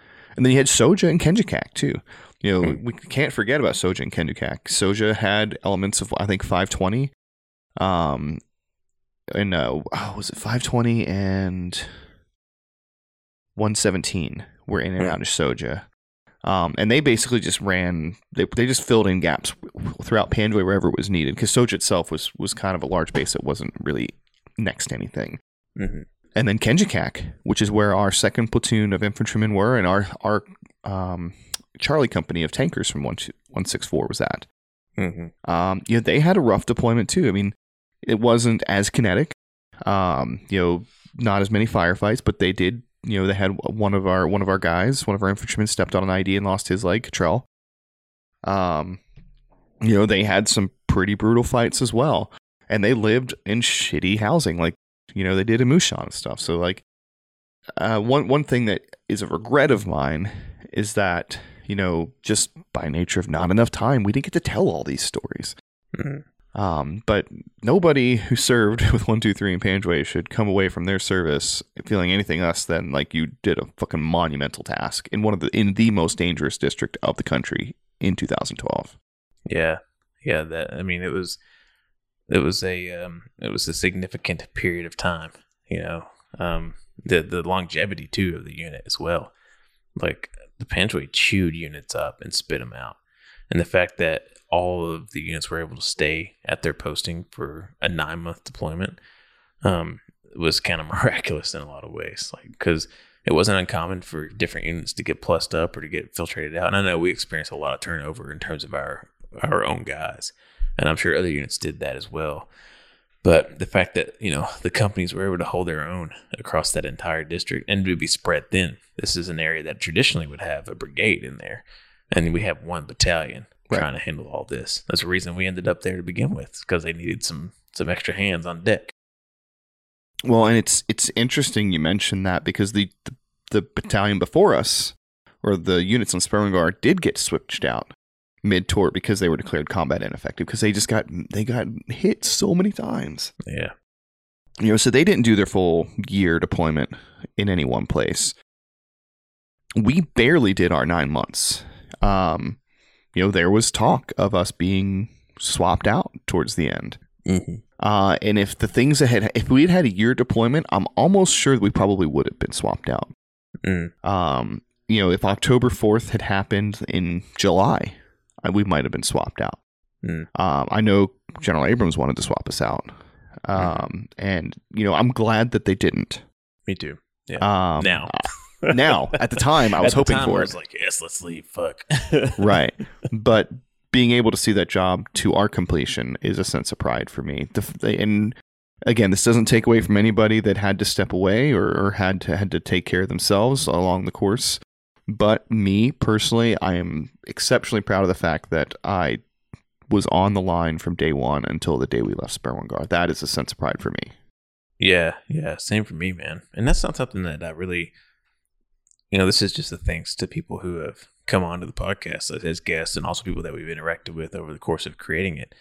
then you had Soja and Kenjukak, too. You know, we can't forget about Soja and Kenjukak. Soja had elements of, I think, 520. And, was it 520 and 117 were in and out of Soja. And they basically just ran, they just filled in gaps throughout Panjwai wherever it was needed, because Soja itself was kind of a large base that wasn't really next to anything. Mm-hmm. And then Kenjukak, which is where our second platoon of infantrymen were, and our Charlie company of tankers from 164 was at. Mm-hmm. They had a rough deployment too. I mean, it wasn't as kinetic. Not as many firefights, but they did. They had one of our infantrymen stepped on an ID and lost his leg, Cottrell. They had some pretty brutal fights as well, and they lived in shitty housing, like they did in Mushan and stuff. So like, one thing that is a regret of mine is that just by nature of not enough time, we didn't get to tell all these stories. Mm-hmm. But nobody who served with 123 in Panjwai should come away from their service feeling anything less than like you did a fucking monumental task in the most dangerous district of the country in 2012. Yeah. It was a significant period of time. The longevity too of the unit as well. Like the Panjwai chewed units up and spit them out, and the fact that all of the units were able to stay at their posting for a 9-month deployment was kind of miraculous in a lot of ways. Like, because it wasn't uncommon for different units to get plussed up or to get filtrated out. And I know we experienced a lot of turnover in terms of our own guys, and I'm sure other units did that as well. But the fact that, the companies were able to hold their own across that entire district and to be spread thin. This is an area that traditionally would have a brigade in there, and we have one battalion. Right. Trying to handle all this. That's the reason we ended up there to begin with, because they needed some extra hands on deck. Well, and it's interesting you mentioned that, because the battalion before us, or the units on Sperwan Ghar, did get switched out mid-tour because they were declared combat ineffective, because they just got hit so many times. Yeah. So they didn't do their full year deployment in any one place. We barely did our 9 months. There was talk of us being swapped out towards the end. Mm-hmm. And if we had had a year deployment, I'm almost sure that we probably would have been swapped out. Mm. If October 4th had happened in July, we might have been swapped out. Mm. I know General Abrams wanted to swap us out. I'm glad that they didn't. Me too. Yeah. Now, at the time, I was hoping for it. I was like, yes, let's leave. Fuck. Right. But being able to see that job to our completion is a sense of pride for me. And again, this doesn't take away from anybody that had to step away or had to take care of themselves along the course. But me personally, I am exceptionally proud of the fact that I was on the line from day one until the day we left Sperwan Ghar. That is a sense of pride for me. Yeah. Same for me, man. And that's not something that I really... this is just the thanks to people who have come onto the podcast as guests, and also people that we've interacted with over the course of creating it.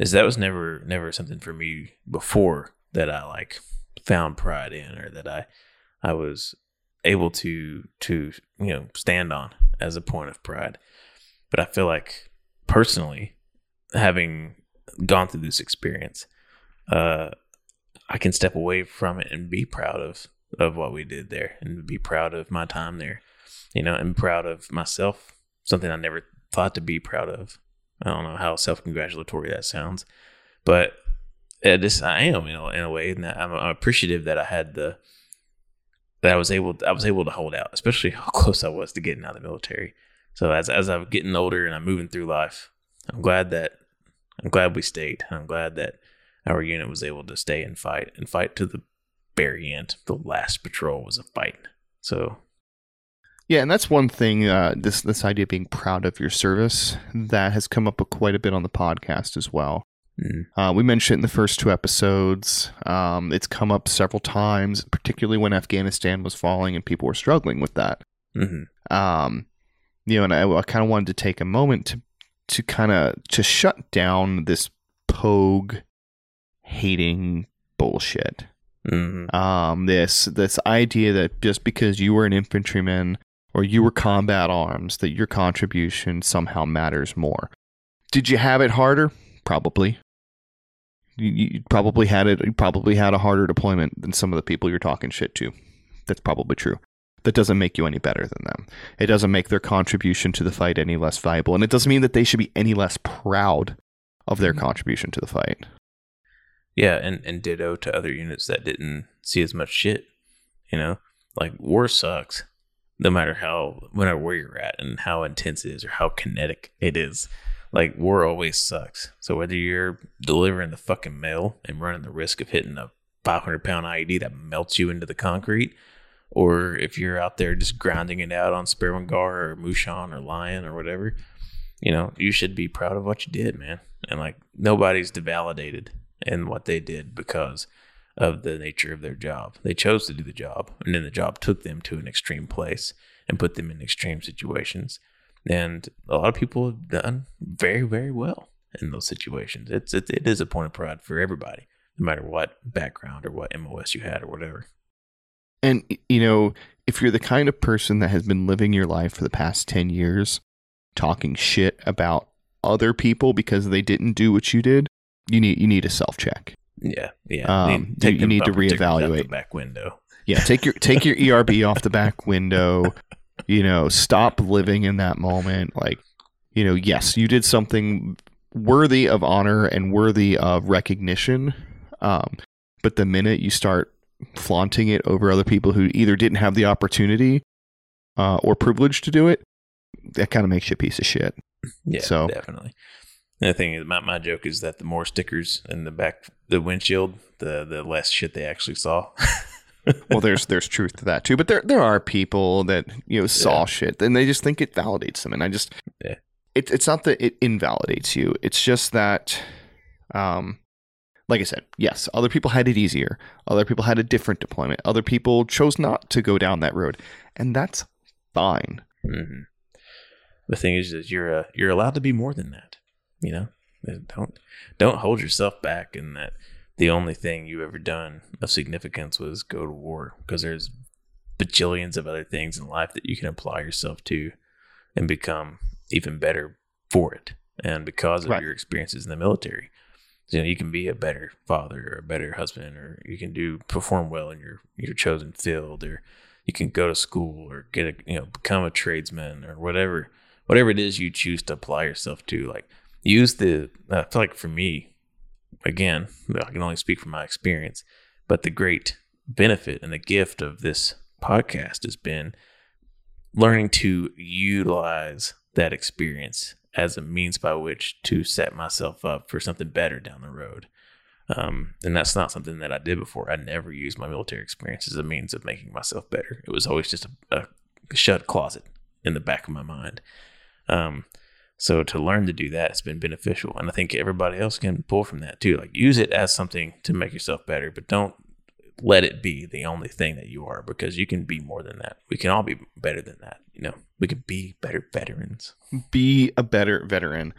Is that was never something for me before that I found pride in, or that I was able to stand on as a point of pride. But I feel like personally, having gone through this experience, I can step away from it and be proud of what we did there, and be proud of my time there, and proud of myself, something I never thought to be proud of. I don't know how self-congratulatory that sounds, but I am in a way, and I'm appreciative that I was able to hold out, especially how close I was to getting out of the military. So as I'm getting older and I'm moving through life, I'm glad we stayed. I'm glad that our unit was able to stay and fight to the very end. The last patrol was a fight. So yeah, and that's one thing, this idea of being proud of your service, that has come up quite a bit on the podcast as well. Mm. We mentioned it in the first 2 episodes. It's come up several times, particularly when Afghanistan was falling and people were struggling with that. Mm-hmm. And I kind of wanted to take a moment to shut down this pogue hating bullshit. Mm-hmm. This idea that just because you were an infantryman or you were combat arms, that your contribution somehow matters more. Did you have it harder? Probably. You probably had it. You probably had a harder deployment than some of the people you're talking shit to. That's probably true. That doesn't make you any better than them. It doesn't make their contribution to the fight any less valuable, and it doesn't mean that they should be any less proud of their contribution to the fight. Yeah, and ditto to other units that didn't see as much shit, Like, war sucks, no matter where you're at and how intense it is or how kinetic it is. like, war always sucks. So whether you're delivering the fucking mail and running the risk of hitting a 500-pound IED that melts you into the concrete, or if you're out there just grinding it out on Sperwan Ghar or Mushan or Lion or whatever, you know, you should be proud of what you did, man. And, like, nobody's devalidated in what they did because of the nature of their job. They chose to do the job, and then the job took them to an extreme place and put them in extreme situations. And a lot of people have done very, very well in those situations. It is a point of pride for everybody, no matter what background or what MOS you had or whatever. And, you know, if you're the kind of person that has been living your life for the past 10 years talking shit about other people because they didn't do what you did, you need a self-check. Yeah. You need to reevaluate the back window. Yeah, take your ERB off the back window. You know, stop living in that moment. Like, you know, yes, you did something worthy of honor and worthy of recognition. But the minute you start flaunting it over other people who either didn't have the opportunity or privilege to do it, that kind of makes you a piece of shit. Yeah, so definitely. The thing is, my joke is that the more stickers in the back, the windshield, the less shit they actually saw. Well, there's truth to that too, but there are people that, you know, saw shit and they just think it validates them. And I just, it's not that it invalidates you. It's just that, like I said, yes, other people had it easier. Other people had a different deployment. Other people chose not to go down that road, and that's fine. Mm-hmm. The thing is that you're allowed to be more than that. You know, don't hold yourself back in that. The only thing you ever done of significance was go to war, because there's bajillions of other things in life that you can apply yourself to and become even better for it. And because of your experiences in the military, you know, you can be a better father or a better husband, or you can perform well in your chosen field, or you can go to school or become a tradesman or whatever it is you choose to apply yourself to. Like, use the, I feel like for me, again, I can only speak from my experience, but the great benefit and the gift of this podcast has been learning to utilize that experience as a means by which to set myself up for something better down the road. And that's not something that I did before. I never used my military experience as a means of making myself better. It was always just a shut closet in the back of my mind. So to learn to do that has been beneficial. And I think everybody else can pull from that too. Like, use it as something to make yourself better, but don't let it be the only thing that you are, because you can be more than that. We can all be better than that. You know, we can be better veterans. Be a better veteran.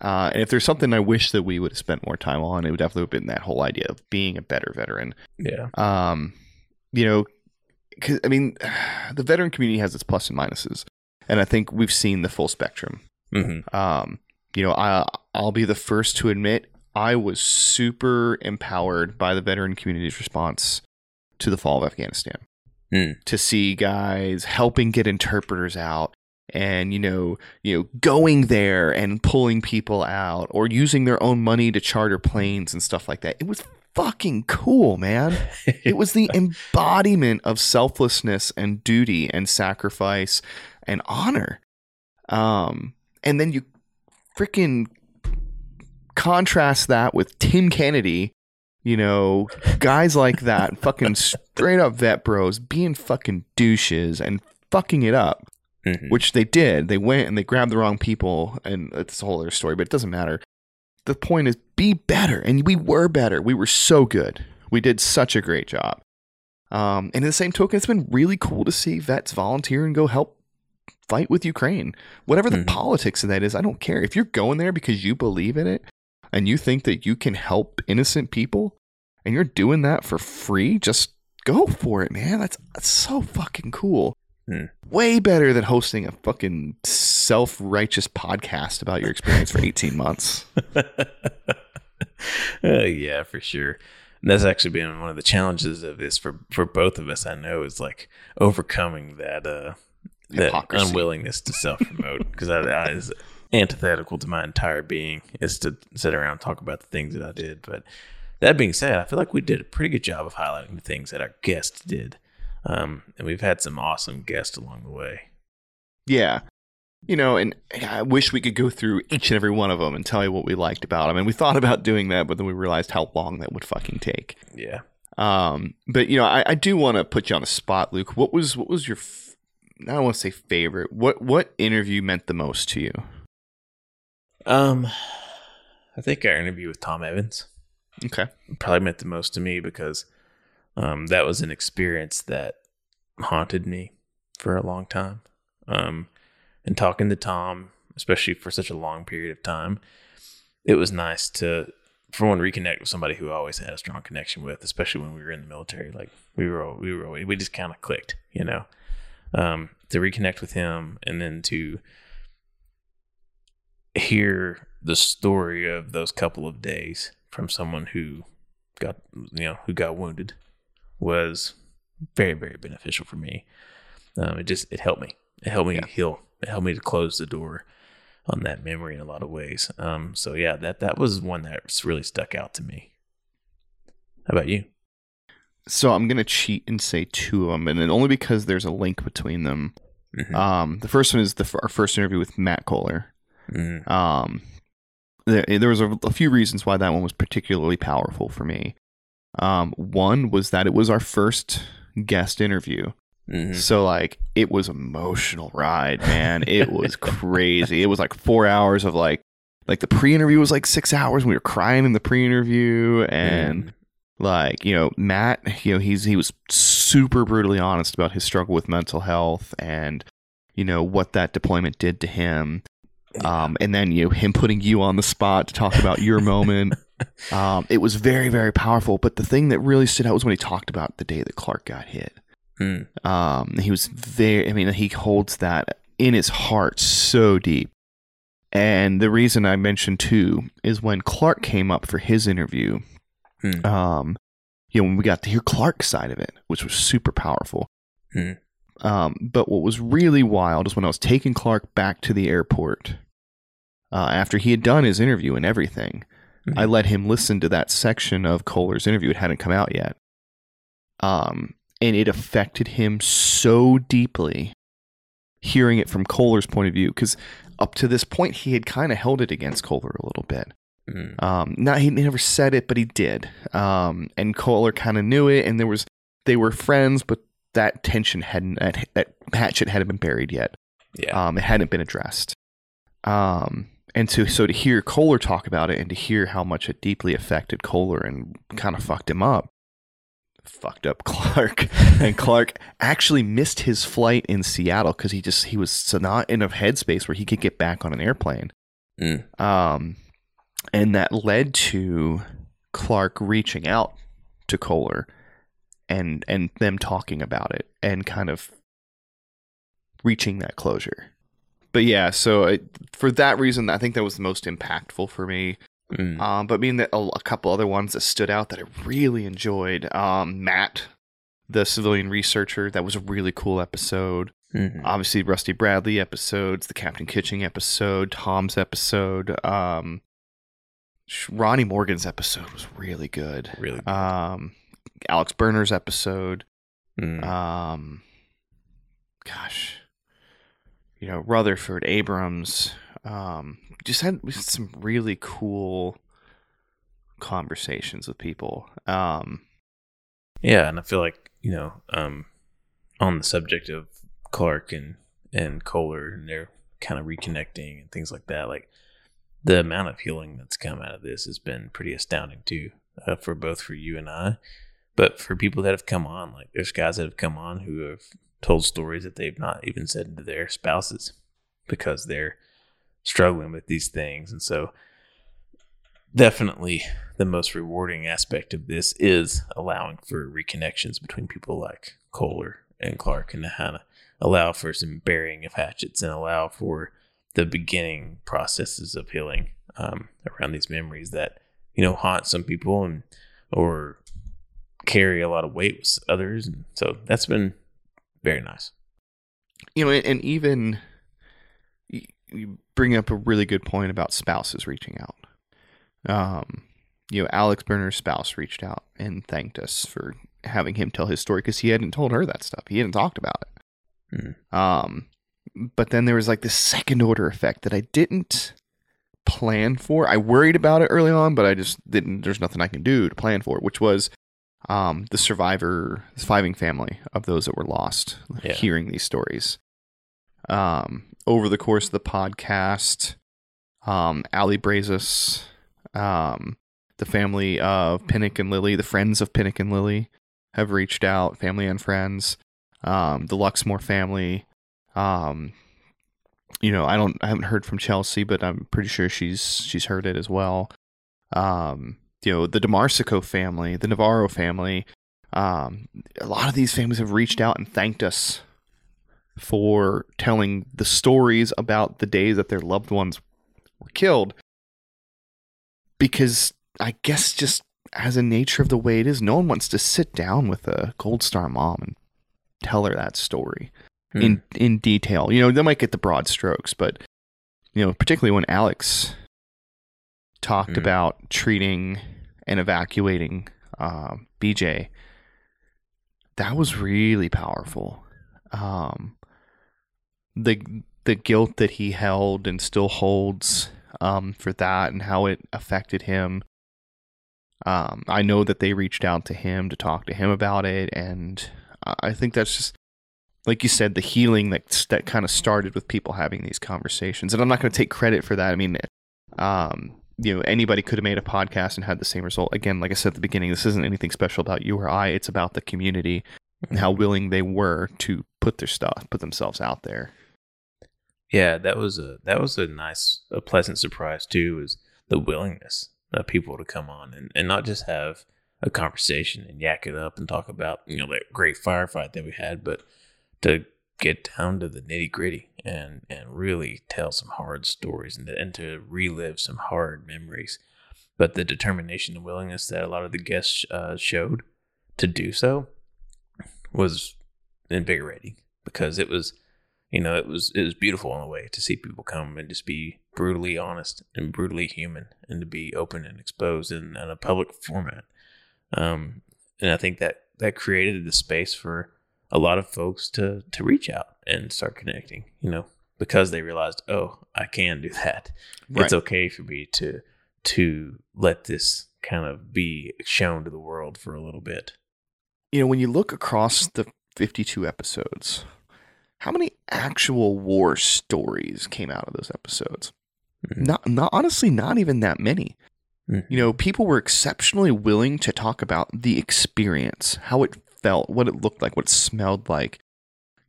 And if there's something I wish that we would have spent more time on, it would definitely have been that whole idea of being a better veteran. Yeah. You know, 'cause, I mean, the veteran community has its plus and minuses. And I think we've seen the full spectrum. Mm-hmm. You know, I'll be the first to admit I was super empowered by the veteran community's response to the fall of Afghanistan. To see guys helping get interpreters out and, you know, going there and pulling people out, or using their own money to charter planes and stuff like that. It was fucking cool, man. It was the embodiment of selflessness and duty and sacrifice and honor. And then you freaking contrast that with Tim Kennedy, you know, guys like that, fucking straight up vet bros being fucking douches and fucking it up, which they did. They went and they grabbed the wrong people, and it's a whole other story, but it doesn't matter. The point is, be better. And we were better. We were so good. We did such a great job. And in the same token, it's been really cool to see vets volunteer and go help fight with Ukraine. Whatever the politics of that is, I don't care. If you're going there because you believe in it and you think that you can help innocent people and you're doing that for free, just go for it, man. That's so fucking cool. Way better than hosting a fucking self-righteous podcast about your experience for 18 months. Yeah, for sure. And that's actually been one of the challenges of this for both of us, I know, is like overcoming that hypocrisy. Unwillingness to self-promote, because that is antithetical to my entire being, is to sit around and talk about the things that I did. But that being said, I feel like we did a pretty good job of highlighting the things that our guests did, and we've had some awesome guests along the way. Yeah, you know, and I wish we could go through each and every one of them and tell you what we liked about them. And we thought about doing that, but then we realized how long that would fucking take. Yeah. But, you know, I do want to put you on a spot, Luke. What was your, I don't want to say favorite. What interview meant the most to you? I think our interview with Tom Evans. Okay. Probably meant the most to me because that was an experience that haunted me for a long time. And talking to Tom, especially for such a long period of time, it was nice to, for one, reconnect with somebody who I always had a strong connection with, especially when we were in the military. Like we just kind of clicked, you know. To reconnect with him and then to hear the story of those couple of days from someone who got wounded was very, very beneficial for me. It helped me. It helped me heal. It helped me to close the door on that memory in a lot of ways. So yeah, that was one that really stuck out to me. How about you? So I'm going to cheat and say two of them, and then only because there's a link between them. Mm-hmm. The first one is our first interview with Matt Kohler. Mm-hmm. There was a few reasons why that one was particularly powerful for me. One was that it was our first guest interview. Mm-hmm. So like it was emotional ride, man. It was crazy. It was like 4 hours of like the pre-interview was like 6 hours. We were crying in the pre-interview, and like, you know, Matt, you know, he was super brutally honest about his struggle with mental health and, you know, what that deployment did to him. And then, you know, him putting you on the spot to talk about your moment. It was very, very powerful. But the thing that really stood out was when he talked about the day that Clark got hit. He was very, I mean, he holds that in his heart so deep. And the reason I mentioned too is when Clark came up for his interview, you know, when we got to hear Clark's side of it, which was super powerful. But what was really wild is when I was taking Clark back to the airport, after he had done his interview and everything, I let him listen to that section of Kohler's interview. It hadn't come out yet. And it affected him so deeply, hearing it from Kohler's point of view, because up to this point, he had kind of held it against Kohler a little bit. He never said it, but he did. And Kohler kind of knew it, and they were friends, but that tension hadn't, that hatchet hadn't been buried yet. Yeah. It hadn't been addressed. And so to hear Kohler talk about it and to hear how much it deeply affected Kohler and kind of fucked him up, fucked up Clark. And Clark actually missed his flight in Seattle because he was not in a headspace where he could get back on an airplane. And that led to Clark reaching out to Kohler and them talking about it and kind of reaching that closure. But yeah, so for that reason, I think that was the most impactful for me. But being that a couple other ones that stood out that I really enjoyed, Matt, the civilian researcher, that was a really cool episode. Obviously, Rusty Bradley episodes, the Captain Kitching episode, Tom's episode, Ronnie Morgan's episode was really good. Really good. Alex Berner's episode. You know, Rutherford, Abrams. Just had some really cool conversations with people. Yeah, and I feel like, you know, on the subject of Clark and Kohler and they're kind of reconnecting and things like that, like the amount of healing that's come out of this has been pretty astounding too, for you and I, but for people that have come on, like there's guys that have come on who have told stories that they've not even said to their spouses because they're struggling with these things. And so definitely the most rewarding aspect of this is allowing for reconnections between people like Kohler and Clark and Nahana, allow for some burying of hatchets and allow for the beginning processes of healing around these memories that, you know, haunt some people and or carry a lot of weight with others. And so that's been very nice. You know, and even you bring up a really good point about spouses reaching out. You know, Alex Berner's spouse reached out and thanked us for having him tell his story because he hadn't told her that stuff. He hadn't talked about it. But then there was like this second order effect that I didn't plan for. I worried about it early on, but I just didn't. There's nothing I can do to plan for it, which was the surviving family of those that were lost, hearing these stories. Over the course of the podcast, Ali Brazos, the family of Pinnock and Lily, the friends of Pinnock and Lily have reached out, family and friends, the Luxmore family. I haven't heard from Chelsea, but I'm pretty sure she's heard it as well. The DeMarsico family, the Navarro family, a lot of these families have reached out and thanked us for telling the stories about the days that their loved ones were killed. Because I guess just as a nature of the way it is, no one wants to sit down with a Gold Star mom and tell her that story in detail. They might get the broad strokes, but particularly when Alex talked about treating and evacuating BJ, that was really powerful. The guilt that he held and still holds for that and how it affected him. I know that they reached out to him to talk to him about it, and I think that's just, like you said, the healing that kind of started with people having these conversations. And I'm not going to take credit for that. I mean, anybody could have made a podcast and had the same result. Again, like I said at the beginning, this isn't anything special about you or I. It's about the community and how willing they were to put themselves out there. Yeah, that was a nice, a pleasant surprise too, is the willingness of people to come on and not just have a conversation and yak it up and talk about, that great firefight that we had, but to get down to the nitty gritty and really tell some hard stories and to relive some hard memories. But the determination and willingness that a lot of the guests showed to do so was invigorating, because it was, it was beautiful in a way to see people come and just be brutally honest and brutally human and to be open and exposed in a public format. And I think that created the space for a lot of folks to reach out and start connecting, because they realized, oh, I can do that. Right. It's okay for me to let this kind of be shown to the world for a little bit. When you look across the 52 episodes, how many actual war stories came out of those episodes? Mm-hmm. Not even that many. Mm-hmm. People were exceptionally willing to talk about the experience, how it felt, what it looked like, what it smelled like.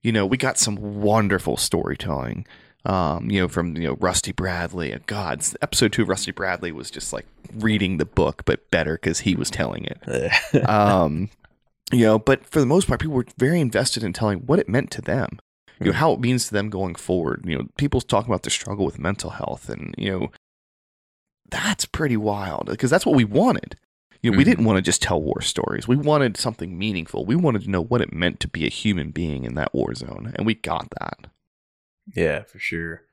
We got some wonderful storytelling, from, Rusty Bradley. And God, episode 2 of Rusty Bradley was just like reading the book, but better because he was telling it. But for the most part, people were very invested in telling what it meant to them, how it means to them going forward. People talk about their struggle with mental health, and, that's pretty wild, because that's what we wanted. We didn't want to just tell war stories. We wanted something meaningful. We wanted to know what it meant to be a human being in that war zone, and we got that. Yeah, for sure.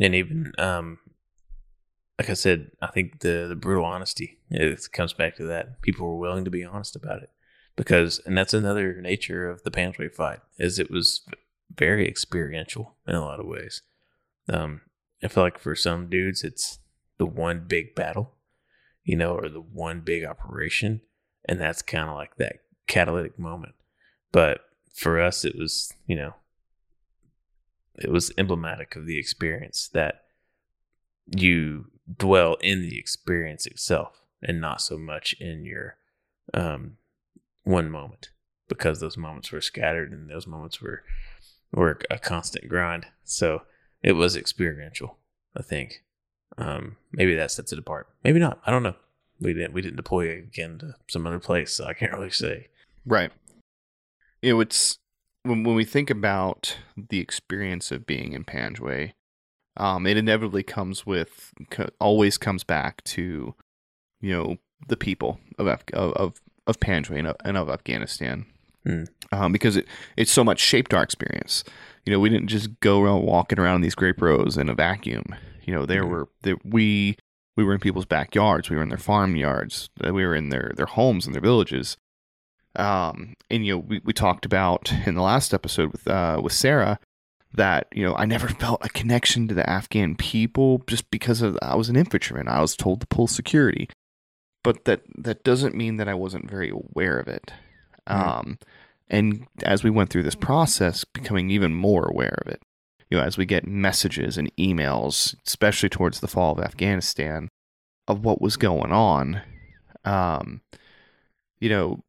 And even, like I said, I think the brutal honesty, it comes back to that. People were willing to be honest about it. And that's another nature of the Panjwai fight, is it was very experiential in a lot of ways. I feel like for some dudes, it's the one big battle, or the one big operation. And that's kind of like that catalytic moment. But for us, it was, it was emblematic of the experience that you dwell in the experience itself and not so much in your, one moment, because those moments were scattered and those moments were a constant grind. So it was experiential, I think. Maybe that sets it apart. Maybe not. I don't know. We didn't deploy again to some other place, so I can't really say. Right. It's when we think about the experience of being in Panjwai, it inevitably always comes back to, the people of Panjwai and of Afghanistan, because it's so much shaped our experience. We didn't just go around walking around these grape rows in a vacuum. We were in people's backyards, we were in their farmyards, we were in their homes and their villages. We talked about in the last episode with Sarah that, you know, I never felt a connection to the Afghan people just because of I was an infantryman. I was told to pull security. But that doesn't mean that I wasn't very aware of it. Mm-hmm. And as we went through this process, becoming even more aware of it, you know, as we get messages and emails, especially towards the fall of Afghanistan, of what was going on, you know,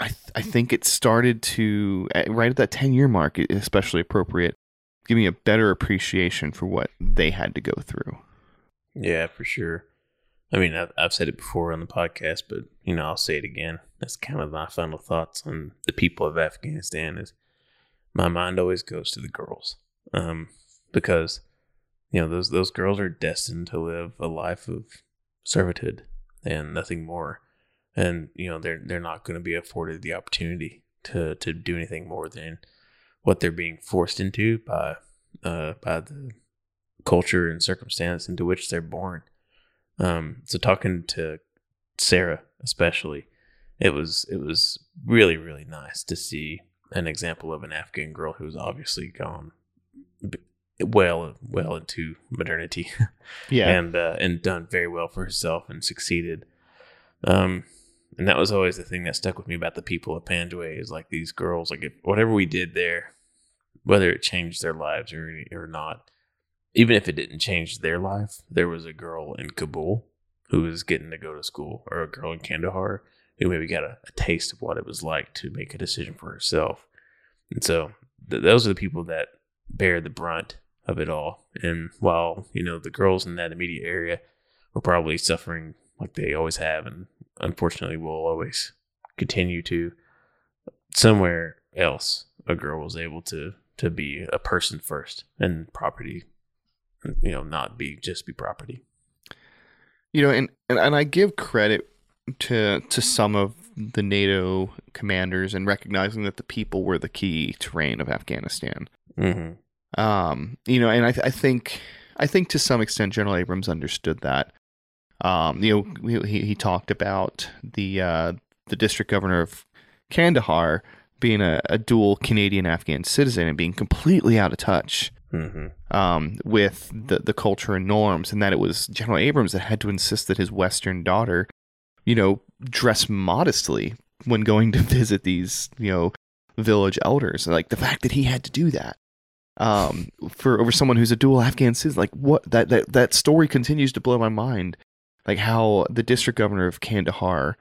I think it started to, right at that 10-year mark, especially appropriate, give me a better appreciation for what they had to go through. Yeah, for sure. I mean, I've said it before on the podcast, but, you know, I'll say it again. That's kind of my final thoughts on the people of Afghanistan is my mind always goes to the girls, because, you know, those girls are destined to live a life of servitude and nothing more. And, you know, they're not going to be afforded the opportunity to do anything more than what they're being forced into by the culture and circumstance into which they're born. So talking to Sarah, especially, it was really, really nice to see an example of an Afghan girl who's obviously gone well into modernity, yeah, and done very well for herself and succeeded. And that was always the thing that stuck with me about the people of Panjwai is like these girls, like whatever we did there, whether it changed their lives or not. Even if it didn't change their life, there was a girl in Kabul who was getting to go to school, or a girl in Kandahar who maybe got a taste of what it was like to make a decision for herself. And so those are the people that bear the brunt of it all. And while, you know, the girls in that immediate area were probably suffering like they always have, and unfortunately will always continue to, somewhere else a girl was able to be a person first and property, you know, not be just be property, you know. And I give credit to some of the NATO commanders in recognizing that the people were the key terrain of Afghanistan. Mm-hmm. You know, and I think to some extent General Abrams understood that. You know, he talked about the district governor of Kandahar being a dual Canadian Afghan citizen and being completely out of touch. Mm-hmm. With the culture and norms, and that it was General Abrams that had to insist that his Western daughter, you know, dress modestly when going to visit these, you know, village elders. Like the fact that he had to do that for over someone who's a dual Afghan citizen, like what that story continues to blow my mind. Like how the district governor of Kandahar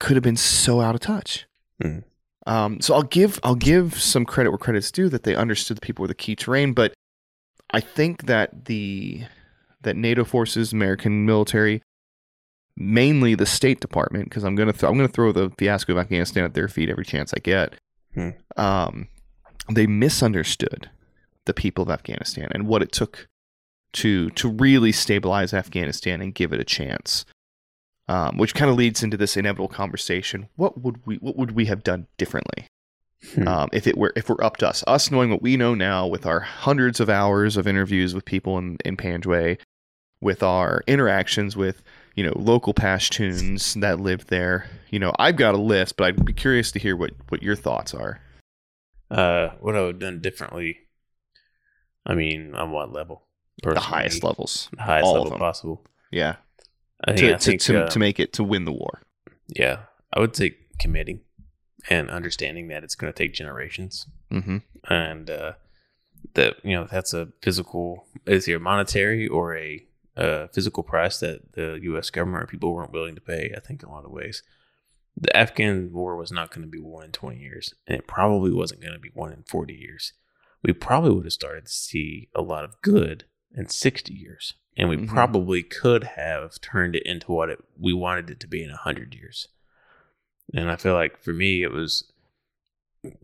could have been so out of touch. Mm. So I'll give some credit where credit's due that they understood the people were the key terrain, but I think that that NATO forces, American military, mainly the State Department, because I'm gonna throw the fiasco of Afghanistan at their feet every chance I get. Hmm. They misunderstood the people of Afghanistan and what it took to really stabilize Afghanistan and give it a chance. Which kind of leads into this inevitable conversation. What would we have done differently? Hmm. If it were up to us knowing what we know now with our hundreds of hours of interviews with people in Panjwai, with our interactions with, you know, local Pashtuns that lived there. You know, I've got a list, but I'd be curious to hear what your thoughts are. What I would have done differently. I mean, on what level? Personally, the highest level possible. Yeah. I think to make it to win the war. Yeah, I would say committing and understanding that it's going to take generations. Mm-hmm. And that, you know, that's a physical, is it a monetary or a physical price that the U.S. government or people weren't willing to pay. I think in a lot of ways, the Afghan war was not going to be won in 20 years, and it probably wasn't going to be won in 40 years. We probably would have started to see a lot of good in 60 years. And we mm-hmm. probably could have turned it into what we wanted it to be in 100 years. And I feel like for me, it was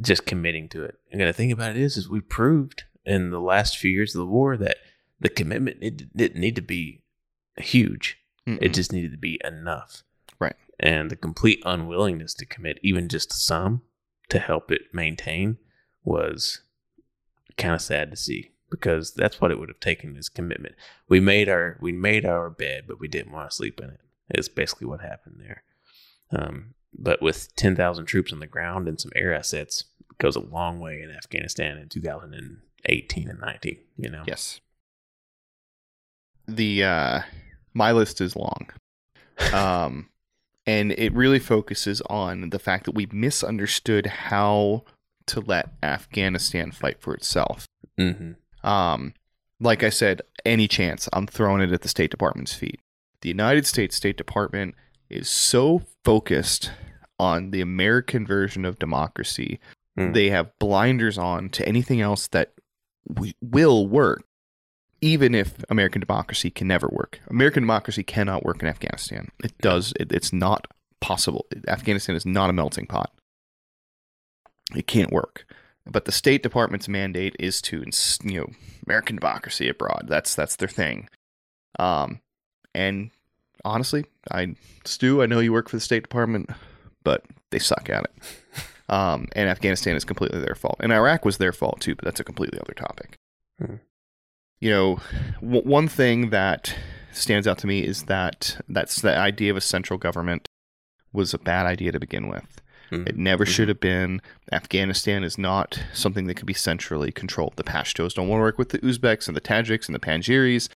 just committing to it. And the thing about it is we proved in the last few years of the war that the commitment, it didn't need to be huge. Mm-mm. It just needed to be enough. Right. And the complete unwillingness to commit, even just some, to help it maintain was kind of sad to see. Because that's what it would have taken is commitment. We made our bed, but we didn't want to sleep in it. It's basically what happened there. But with 10,000 troops on the ground and some air assets, it goes a long way in Afghanistan in 2000 and 18 and 19, you know? Yes. The, my list is long. And it really focuses on the fact that we misunderstood how to let Afghanistan fight for itself. Mm-hmm. Like I said, any chance, I'm throwing it at the State Department's feet. The United States State Department is so focused on the American version of democracy. Mm. They have blinders on to anything else that will work, even if American democracy can never work. American democracy cannot work in Afghanistan. It's not possible. Afghanistan is not a melting pot. It can't work. But the State Department's mandate is to, you know, American democracy abroad. That's their thing. And honestly, Stu, I know you work for the State Department, but they suck at it. And Afghanistan is completely their fault. And Iraq was their fault too, but that's a completely other topic. Hmm. You know, one thing that stands out to me is that's the idea of a central government was a bad idea to begin with. It never should have been. Afghanistan is not something that could be centrally controlled. The Pashtuns don't want to work with the Uzbeks and the Tajiks and the Panjiris.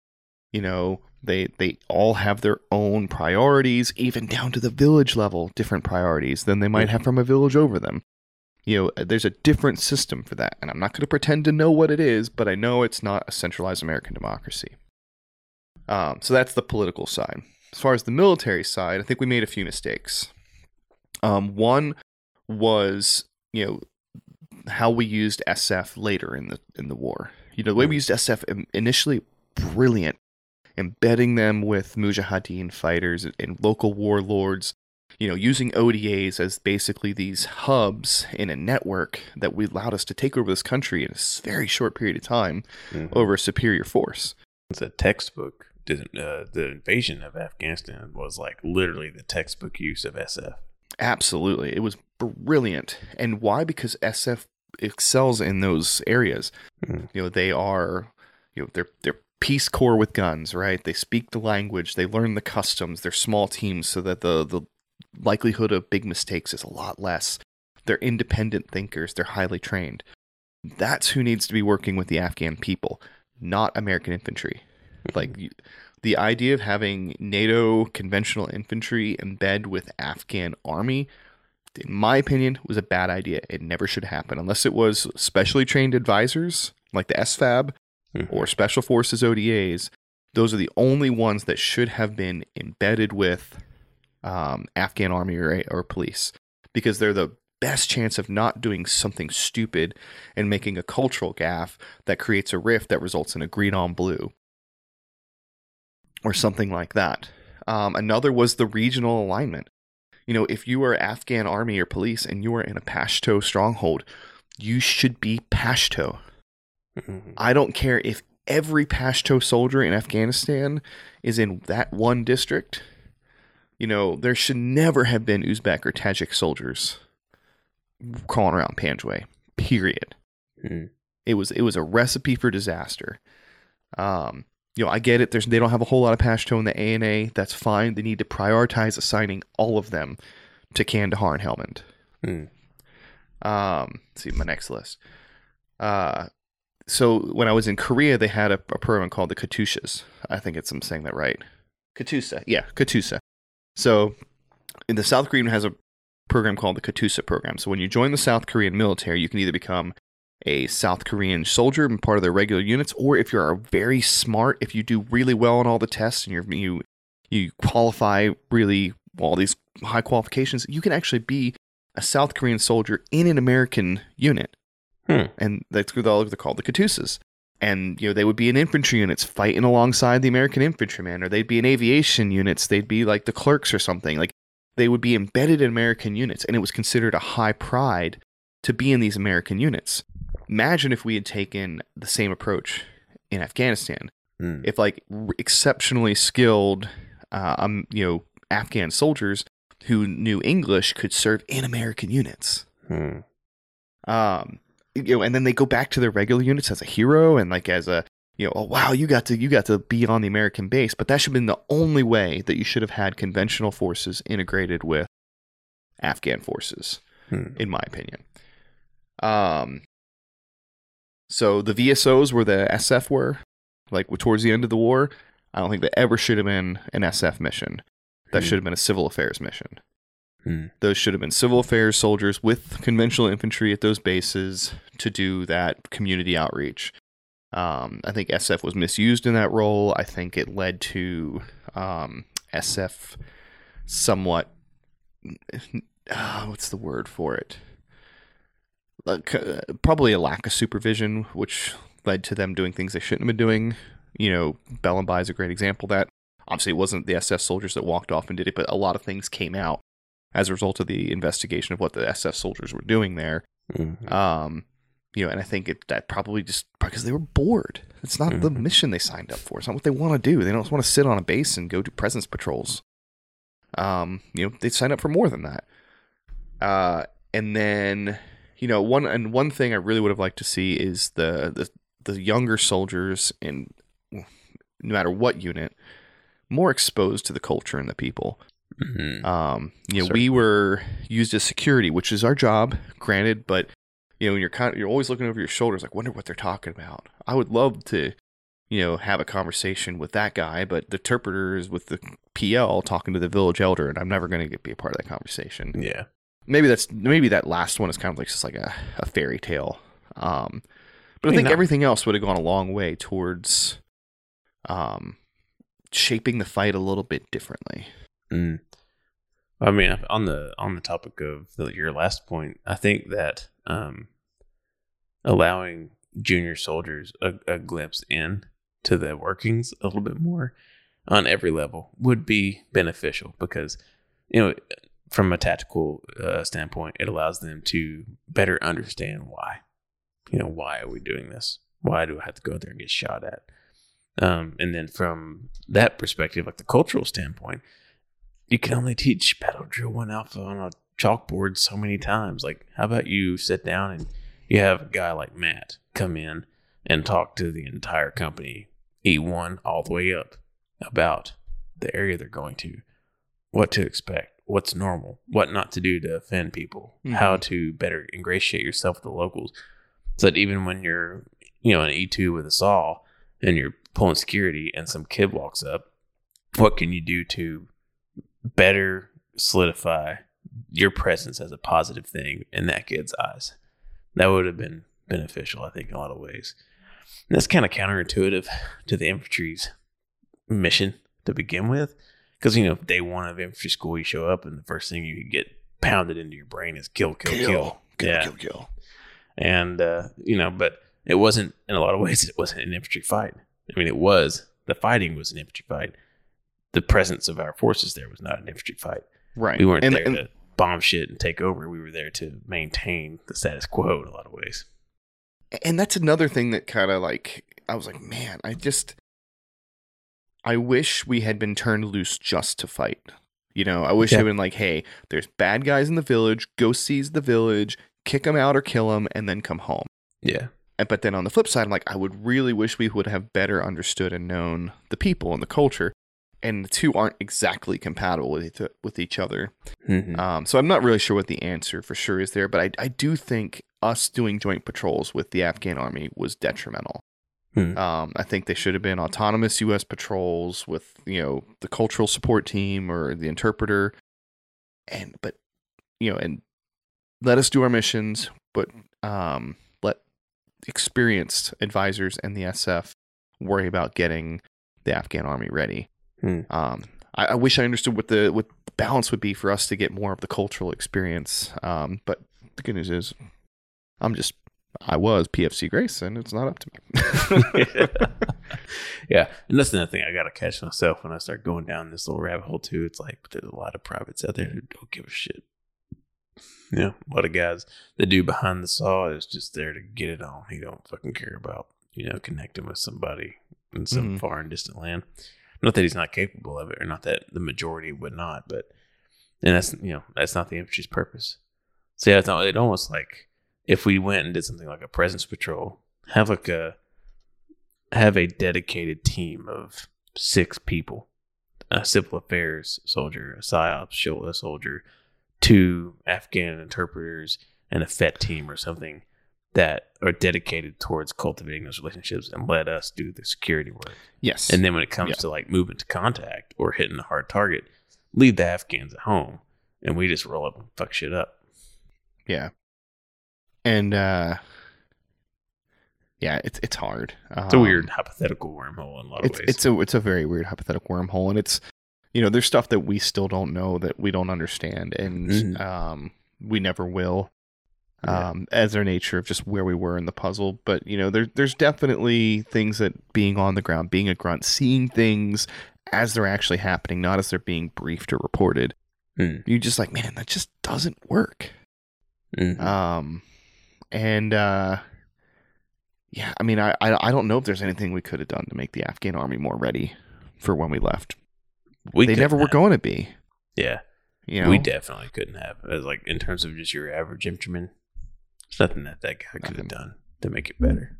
You know, they all have their own priorities, even down to the village level, different priorities than they might have from a village over them. You know, there's a different system for that. And I'm not going to pretend to know what it is, but I know it's not a centralized American democracy. So that's the political side. As far as the military side, I think we made a few mistakes. One was, you know, how we used SF later in the war. You know, the way we used SF initially, brilliant. Embedding them with Mujahideen fighters and local warlords, you know, using ODAs as basically these hubs in a network that we allowed us to take over this country in a very short period of time over a superior force. It's a textbook. The invasion of Afghanistan was like literally the textbook use of SF. Absolutely. It was brilliant. And why? Because SF excels in those areas. Mm. You know, they are, you know, they're Peace Corps with guns, right? They speak the language, they learn the customs, they're small teams so that the likelihood of big mistakes is a lot less. They're independent thinkers, they're highly trained. That's who needs to be working with the Afghan people, not American infantry. Like, the idea of having NATO conventional infantry embed with Afghan army, in my opinion, was a bad idea. It never should happen unless it was specially trained advisors like the SFAB or Special Forces ODAs. Those are the only ones that should have been embedded with Afghan army or police, because they're the best chance of not doing something stupid and making a cultural gaffe that creates a rift that results in a green on blue. Or something like that. Another was the regional alignment. You know, if you are Afghan army or police and you are in a Pashto stronghold, you should be Pashto. I don't care if every Pashto soldier in Afghanistan is in that one district. You know, there should never have been Uzbek or Tajik soldiers crawling around Panjwai, period. It was a recipe for disaster. You know, I get it. They don't have a whole lot of Pashto in the ANA. That's fine. They need to prioritize assigning all of them to Kandahar and Helmand. Let's see my next list. So when I was in Korea, they had a program called the KATUSAs. I think I'm saying that right. KATUSA. Yeah, KATUSA. So in the South Korean has a program called the KATUSA program. So when you join the South Korean military, you can either become a South Korean soldier and part of their regular units, or if you're very smart, if you do really well on all the tests and you qualify really all these high qualifications, you can actually be a South Korean soldier in an American unit. And that's what they're called, the KATUSAs. And, you know, they would be in infantry units fighting alongside the American infantryman, or they'd be in aviation units. They'd be like the clerks or something. Like, they would be embedded in American units, and it was considered a high pride to be in these American units. Imagine if we had taken the same approach in Afghanistan. If like exceptionally skilled, you know, Afghan soldiers who knew English could serve in American units. You know, and then they go back to their regular units as a hero and like as a, you know, oh wow, you got to be on the American base. But that should have been the only way that you should have had conventional forces integrated with Afghan forces, in my opinion. So the VSOs where the SF were, like towards the end of the war, I don't think that ever should have been an SF mission. That should have been a civil affairs mission. Those should have been civil affairs soldiers with conventional infantry at those bases to do that community outreach. I think SF was misused in that role. I think it led to SF somewhat... what's the word for it? Like, probably a lack of supervision, which led to them doing things they shouldn't have been doing. You know, Bell and By is a great example of that. Obviously, it wasn't the SF soldiers that walked off and did it, but a lot of things came out as a result of the investigation of what the SF soldiers were doing there. Mm-hmm. You know, and I think that probably just because they were bored. It's not the mission they signed up for. It's not what they want to do. They don't want to sit on a base and go do presence patrols. You know, they signed up for more than that. And then, you know, one thing I really would have liked to see is the younger soldiers in no matter what unit more exposed to the culture and the people. Mm-hmm. You know, we were used as security, which is our job, granted, but you know, you're always looking over your shoulders, like, wonder what they're talking about. I would love to, you know, have a conversation with that guy, but the interpreter is with the PL talking to the village elder, and I'm never going to be a part of that conversation. Yeah, maybe that last one is kind of like just like a fairy tale. But I think everything else would have gone a long way towards, shaping the fight a little bit differently. Mm. I mean, on the topic of your last point, I think that allowing junior soldiers a glimpse into the workings a little bit more on every level would be beneficial because, you know, from a tactical standpoint, it allows them to better understand why. You know, why are we doing this? Why do I have to go out there and get shot at? And then from that perspective, like the cultural standpoint, you can only teach Battle Drill 1 Alpha on a chalkboard so many times. Like, how about you sit down and you have a guy like Matt come in and talk to the entire company, E1 all the way up, about the area they're going to, what to expect, what's normal, what not to do to offend people, how to better ingratiate yourself with the locals. So that even when you're, you know, an E2 with a saw and you're pulling security and some kid walks up, what can you do to better solidify your presence as a positive thing in that kid's eyes? That would have been beneficial, I think, in a lot of ways. And that's kind of counterintuitive to the infantry's mission to begin with. Because, you know, day one of infantry school, you show up and the first thing you get pounded into your brain is kill. And, you know, but it wasn't, in a lot of ways, it wasn't an infantry fight. I mean, the fighting was an infantry fight. The presence of our forces there was not an infantry fight. Right. We weren't there to bomb shit and take over. We were there to maintain the status quo in a lot of ways. And that's another thing that kind of like, I was like, man, I wish we had been turned loose just to fight. You know, I wish it had been like, hey, there's bad guys in the village. Go seize the village, kick them out or kill them, and then come home. Yeah. But then on the flip side, I'm like, I would really wish we would have better understood and known the people and the culture. And the two aren't exactly compatible with each other. Mm-hmm. So I'm not really sure what the answer for sure is there, but I do think us doing joint patrols with the Afghan army was detrimental. Mm-hmm. I think they should have been autonomous U.S. patrols with, you know, the cultural support team or the interpreter. And let us do our missions, but let experienced advisors and the SF worry about getting the Afghan army ready. I wish I understood what the balance would be for us to get more of the cultural experience. But the good news is I was PFC Grace and it's not up to me. Yeah. And that's another thing I got to catch myself when I start going down this little rabbit hole too. It's like, there's a lot of privates out there who don't give a shit. Yeah. You know, a lot of guys, the dude behind the saw is just there to get it on. He don't fucking care about, you know, connecting with somebody in some far and distant land. Not that he's not capable of it, or not that the majority would not, but, and that's, you know, that's not the infantry's purpose. So yeah, it's almost like if we went and did something like a presence patrol, have a dedicated team of 6 people, a civil affairs soldier, a PSYOP soldier, 2 Afghan interpreters, and a FET team or something that are dedicated towards cultivating those relationships and let us do the security work. Yes. And then when it comes to like moving to contact or hitting a hard target, leave the Afghans at home and we just roll up and fuck shit up. Yeah. And yeah, it's hard. It's a weird hypothetical wormhole in a lot of ways. It's a very weird hypothetical wormhole, and it's, you know, there's stuff that we still don't know, that we don't understand, and we never will. As their nature of just where we were in the puzzle. But, you know, there's definitely things that being on the ground, being a grunt, seeing things as they're actually happening, not as they're being briefed or reported. You're just like, man, that just doesn't work. Yeah, I mean, I don't know if there's anything we could have done to make the Afghan army more ready for when we left. They never were going to be. Yeah. You know? We definitely couldn't have. It was like, in terms of just your average infantryman, there's nothing that guy could have done to make it better.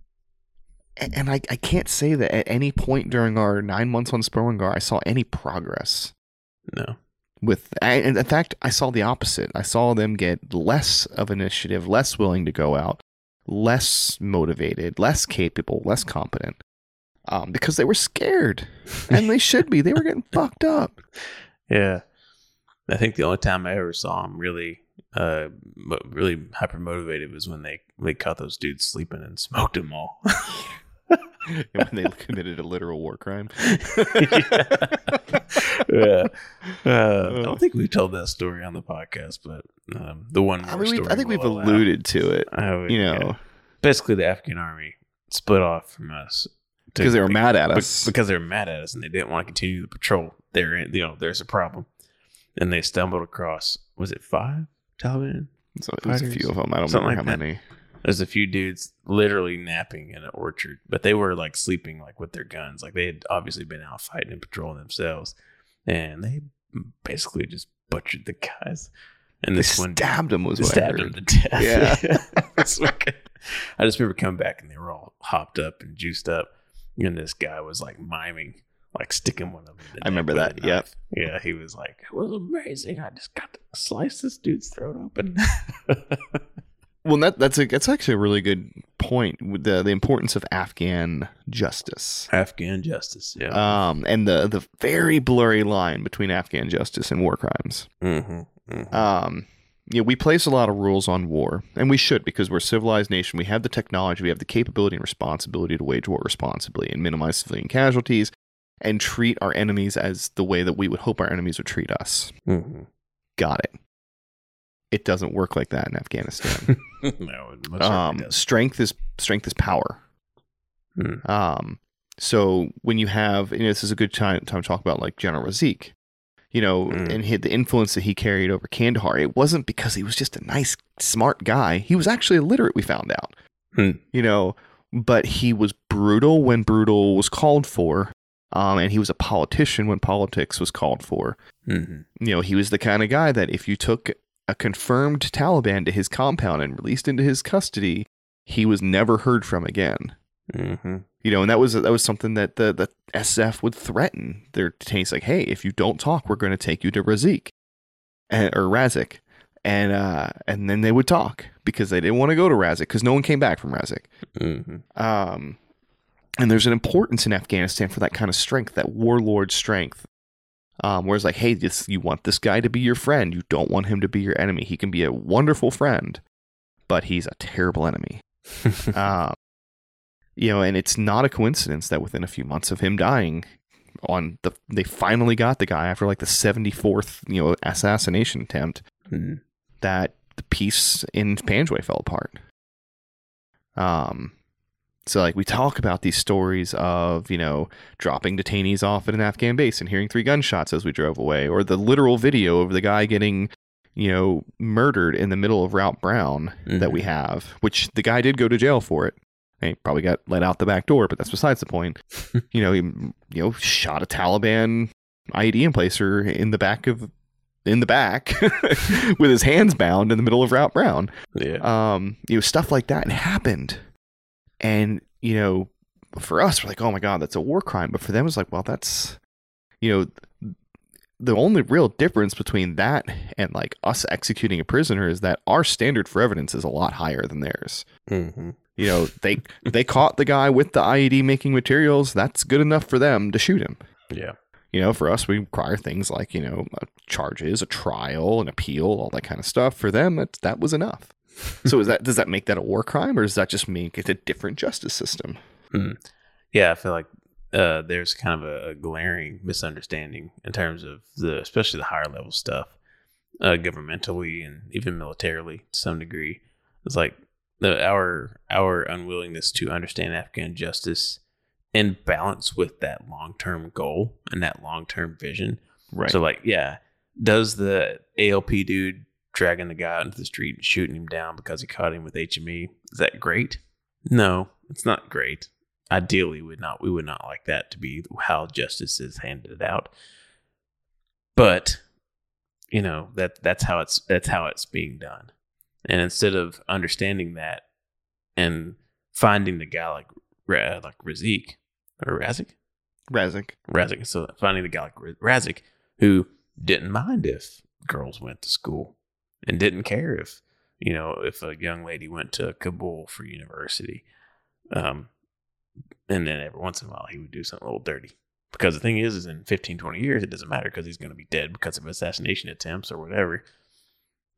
And I can't say that at any point during our 9 months on Sperwan Ghar, I saw any progress. No. In fact, I saw the opposite. I saw them get less of initiative, less willing to go out, less motivated, less capable, less competent, because they were scared. And they should be. They were getting fucked up. Yeah. I think the only time I ever saw them really... really hyper motivated was when they caught those dudes sleeping and smoked them all. When they committed a literal war crime. Yeah. I don't think we told that story on the podcast, but the one war story, I think we've alluded to it. You know, basically the Afghan army split off from us because they were mad at us. Because they were mad at us and they didn't want to continue the patrol. There's a problem, and they stumbled across, was it 5? Taliban? So there's a few of them. I don't remember how many. There's a few dudes literally napping in an orchard, but they were like sleeping like with their guns. Like they had obviously been out fighting and patrolling themselves, and they basically just butchered the guys. And this one stabbed him to death. Yeah. I just remember coming back and they were all hopped up and juiced up, and this guy was like miming, like sticking one of them. I remember that. Yep. Yeah, he was like, "It was amazing. I just got to slice this dude's throat open." Well, that's actually a really good point. The importance of Afghan justice. Afghan justice. Yeah. And the very blurry line between Afghan justice and war crimes. Yeah, we place a lot of rules on war, and we should, because we're a civilized nation. We have the technology, we have the capability and responsibility to wage war responsibly and minimize civilian casualties, and treat our enemies as the way that we would hope our enemies would treat us. Got it. It doesn't work like that in Afghanistan. No, it most certainly doesn't. Strength is power. So when you have, this is a good time to talk about like General Raziq, and the influence that he carried over Kandahar. It wasn't because he was just a nice, smart guy. He was actually illiterate, we found out. But he was brutal when brutal was called for. And he was a politician when politics was called for. He was the kind of guy that if you took a confirmed Taliban to his compound and released into his custody, he was never heard from again. And that was something that the SF would threaten their detainees, like, "Hey, if you don't talk, we're going to take you to Raziq. And then they would talk, because they didn't want to go to Raziq, because no one came back from Raziq. And there's an importance in Afghanistan for that kind of strength, that warlord strength, where it's like, hey, you want this guy to be your friend. You don't want him to be your enemy. He can be a wonderful friend, but he's a terrible enemy. And it's not a coincidence that within a few months of him dying, they finally got the guy after like the 74th, assassination attempt, that the peace in Panjwai fell apart. So like we talk about these stories of, dropping detainees off at an Afghan base and hearing 3 gunshots as we drove away, or the literal video of the guy getting, murdered in the middle of Route Brown that we have, which the guy did go to jail for it. He probably got let out the back door, but that's besides the point. He shot a Taliban IED placer in the back with his hands bound in the middle of Route Brown. Yeah. Stuff like that happened. And, for us, we're like, oh my God, that's a war crime. But for them, it's like, well, that's, the only real difference between that and like us executing a prisoner is that our standard for evidence is a lot higher than theirs. Mm-hmm. You know, they caught the guy with the IED making materials. That's good enough for them to shoot him. Yeah. You know, for us, we require things like, you know, charges, a trial, an appeal, all that kind of stuff. For them, that was enough. So does that make that a war crime, or does that just make it a different justice system? Mm. Yeah, I feel like there's kind of a glaring misunderstanding in terms of especially the higher level stuff, governmentally and even militarily to some degree. It's like our unwillingness to understand Afghan justice in balance with that long-term goal and that long-term vision. Right. So like, yeah, does the ALP dude dragging the guy out into the street and shooting him down because he caught him with HME, is that great? No, it's not great. Ideally, we would not like that to be how justice is handed out. But you know, that's how it's being done. And instead of understanding that and finding the guy like Raziq or Raziq. So finding the guy like Raziq who didn't mind if girls went to school and didn't care if, you know, if a young lady went to Kabul for university. And then every once in a while, he would do something a little dirty. Because the thing is in 15, 20 years, it doesn't matter because he's going to be dead because of assassination attempts or whatever.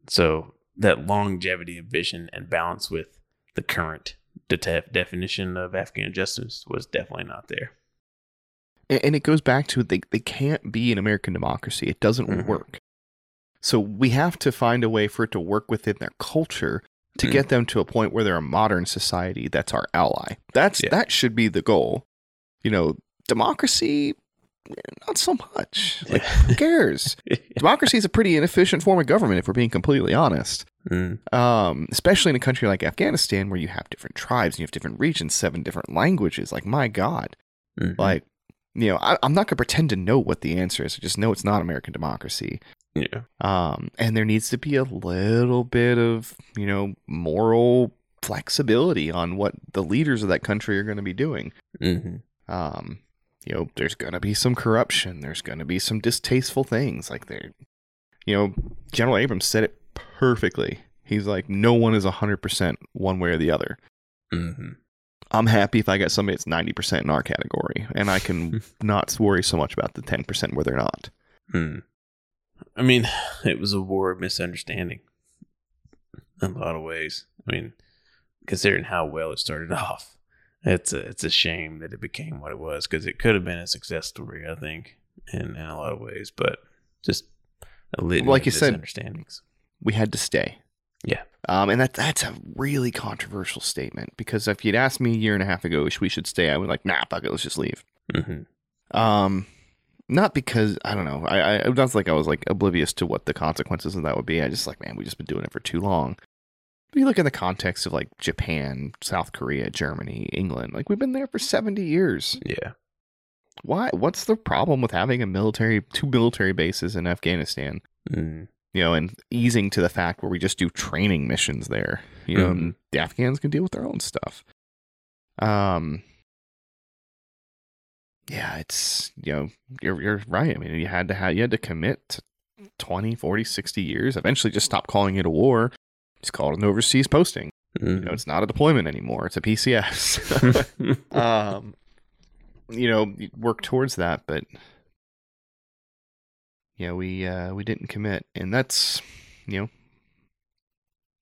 So that longevity of vision and balance with the current definition of Afghan justice was definitely not there. And it goes back to they can't be an American democracy. It doesn't mm-hmm. work. So we have to find a way for it to work within their culture to mm-hmm. get them to a point where they're a modern society that's our ally. That should be the goal. You know, democracy, not so much. Like, who cares? Democracy is a pretty inefficient form of government, if we're being completely honest. Mm. Especially in a country like Afghanistan, where you have different tribes, and you have different regions, 7 different languages. Like, my God. Mm-hmm. Like, you know, I'm not going to pretend to know what the answer is. I just know it's not American democracy. Yeah. And there needs to be a little bit of, you know, moral flexibility on what the leaders of that country are going to be doing. Mm-hmm. You know, there's going to be some corruption. There's going to be some distasteful things like there. You know, General Abrams said it perfectly. He's like, no one is 100% one way or the other. Mm-hmm. I'm happy if I got somebody that's 90% in our category, and I can not worry so much about the 10% where they're not. Hmm. I mean, it was a war of misunderstanding in a lot of ways. I mean, considering how well it started off, it's a shame that it became what it was, because it could have been a success story, I think, in a lot of ways. But just a litany of misunderstandings. Said, we had to stay. Yeah. And that's a really controversial statement, because if you'd asked me a year and a half ago if we should stay, I would like, nah, fuck it, let's just leave. Mm-hmm. Not because, I don't know, I not like I was like oblivious to what the consequences of that would be. I just like, man, we've just been doing it for too long. But you look in the context of like Japan, South Korea, Germany, England, like we've been there for 70 years. Yeah. Why? What's the problem with having two military bases in Afghanistan? Mm. You know, and easing to the fact where we just do training missions there. You know, mm-hmm. the Afghans can deal with their own stuff. Yeah, it's, you know, you're right. I mean, you had to commit to 20, 40, 60 years. Eventually, just stop calling it a war. Just call it an overseas posting. Mm-hmm. You know, it's not a deployment anymore. It's a PCS. You know, work towards that, but. Yeah, we didn't commit, and that's, you know,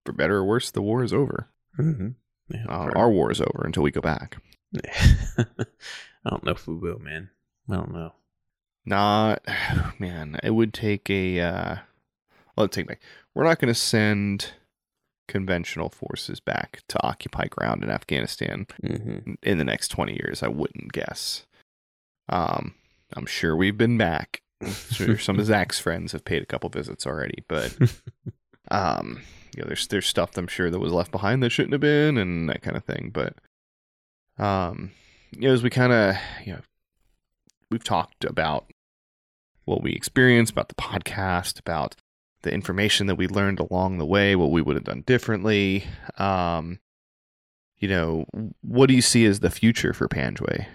for better or worse, the war is over. Mm-hmm. Yeah, our war is over until we go back. I don't know if we will, man. I don't know. Man, it would take we're not going to send conventional forces back to occupy ground in Afghanistan mm-hmm. in the next 20 years, I wouldn't guess. I'm sure we've been back. Sure, some of Zach's friends have paid a couple visits already, but you know, there's stuff I'm sure that was left behind that shouldn't have been, and that kind of thing. But you know, as we kind of, you know, we've talked about what we experienced, about the podcast, about the information that we learned along the way, what we would have done differently. You know, what do you see as the future for Panjwai?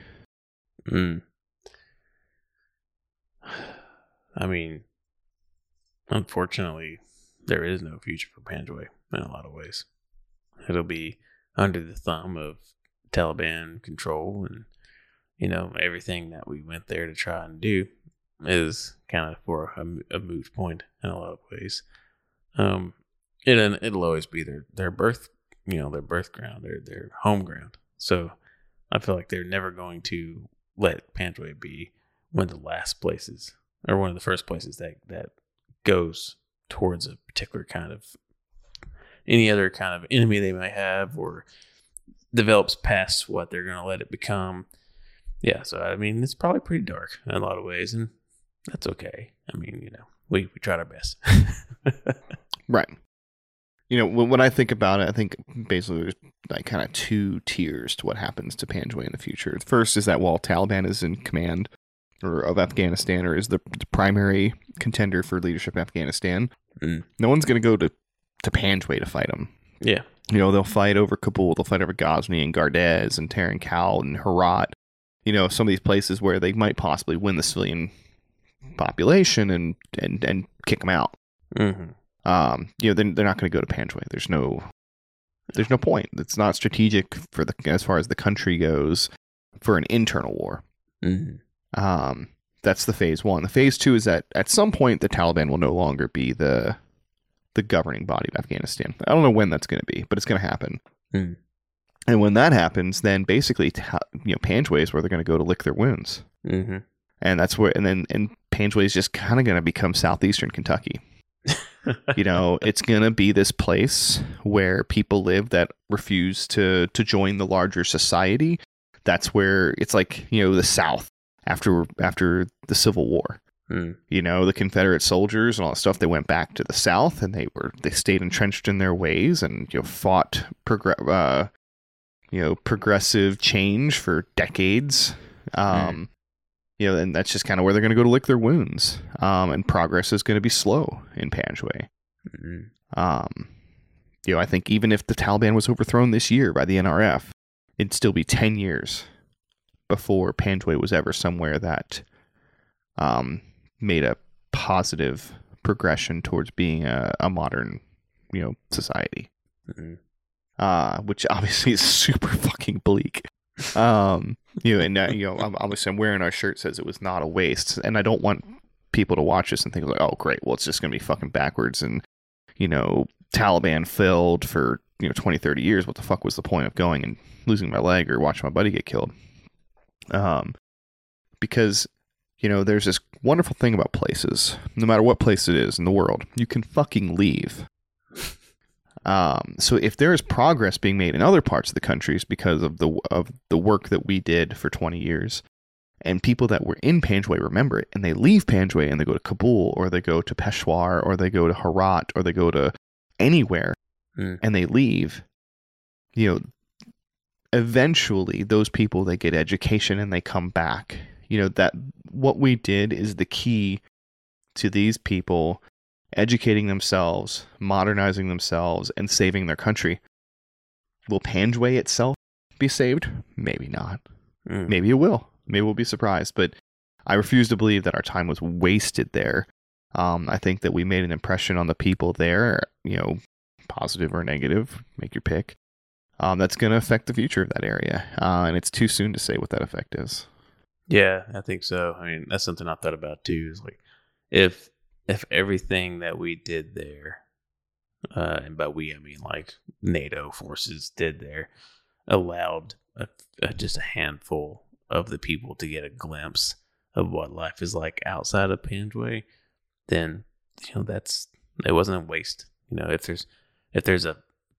I mean, unfortunately, there is no future for Panjwai in a lot of ways. It'll be under the thumb of Taliban control, and, you know, everything that we went there to try and do is kind of for a moot point in a lot of ways. It'll always be their birth, you know, their birth ground, their home ground. So I feel like they're never going to let Panjwai be one of the last places or one of the first places that goes towards a particular kind of any other kind of enemy they might have, or develops past what they're going to let it become. Yeah, so I mean, it's probably pretty dark in a lot of ways, and that's okay. I mean, you know, we tried our best. Right. You know, when I think about it, I think basically there's like kind of two tiers to what happens to Panjwai in the future. First is that while Taliban is in command of Afghanistan, or is the primary contender for leadership in Afghanistan, no one's going to go to Panjwai to fight them. Yeah. You know, they'll fight over Kabul, they'll fight over Ghazni and Gardez and Tarin Kowal and Herat. You know, some of these places where they might possibly win the civilian population and kick them out. Mm-hmm. You know, they're not going to go to Panjwai. There's no point. It's not strategic for as far as the country goes for an internal war. Mm-hmm. That's the phase one. The phase two is that at some point the Taliban will no longer be the governing body of Afghanistan. I don't know when that's going to be, but it's going to happen. Mm-hmm. And when that happens, then basically, you know, Panjwai is where they're going to go to lick their wounds. Mm-hmm. And that's where, and Panjwai is just kind of going to become southeastern Kentucky. You know, it's going to be this place where people live that refuse to join the larger society. That's where it's like, you know, the South after the Civil War. Mm. You know, the Confederate soldiers and all that stuff, they went back to the South, and they stayed entrenched in their ways, and, you know, fought progressive change for decades. Right. You know, and that's just kind of where they're going to go to lick their wounds. And progress is going to be slow in Panjwai. Mm-hmm. You know, I think even if the Taliban was overthrown this year by the NRF, it'd still be 10 years before Panjwai was ever somewhere that made a positive progression towards being a modern, you know, society. Mm-hmm. Which obviously is super fucking bleak. You know, and you know, obviously I'm wearing our shirt says it was not a waste, and I don't want people to watch this and think like, oh great, well it's just gonna be fucking backwards, and, you know, Taliban failed for, you know, 20-30 years. What the fuck was the point of going and losing my leg or watching my buddy get killed? Because, you know, there's this wonderful thing about places. No matter what place it is in the world, you can fucking leave. So if there is progress being made in other parts of the countries because of the work that we did for 20 years, and people that were in Panjwai remember it, and they leave Panjwai and they go to Kabul, or they go to Peshawar, or they go to Herat, or they go to anywhere, and they leave, you know, eventually those people, they get education and they come back. You know, that what we did is the key to these people educating themselves, modernizing themselves, and saving their country. Will Panjwai itself be saved? Maybe not. Mm. Maybe it will. Maybe we'll be surprised. But I refuse to believe that our time was wasted there. I think that we made an impression on the people there, you know, positive or negative, make your pick. That's going to affect the future of that area. And it's too soon to say what that effect is. Yeah, I think so. I mean, that's something I thought about too, is like, if everything that we did there, and by we I mean like NATO forces did there, allowed just a handful of the people to get a glimpse of what life is like outside of Panjwai, then, you know, it wasn't a waste. You know, if there's a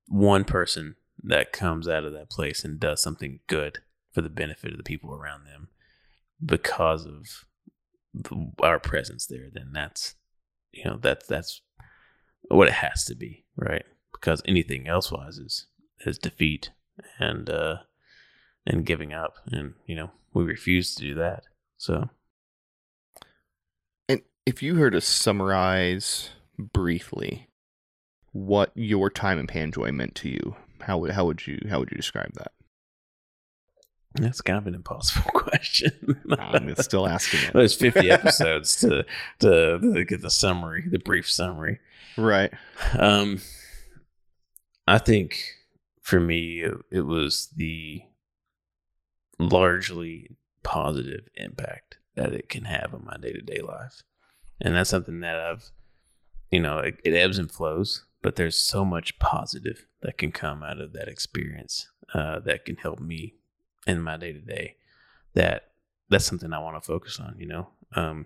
one person that comes out of that place and does something good for the benefit of the people around them because of our presence there, then that's, you know, that's what it has to be, right? Because anything elsewise is defeat and giving up, and, you know, we refuse to do that. So, and if you were to summarize briefly what your time in Panjwai meant to you, how would you describe that? That's kind of an impossible question. I'm still asking it. There's 50 episodes to get the summary, the brief summary. Right. I think for me, it was the largely positive impact that it can have on my day-to-day life. And that's something that I've, you know, it ebbs and flows, but there's so much positive that can come out of that experience that can help me in my day to day, that's something I want to focus on, you know.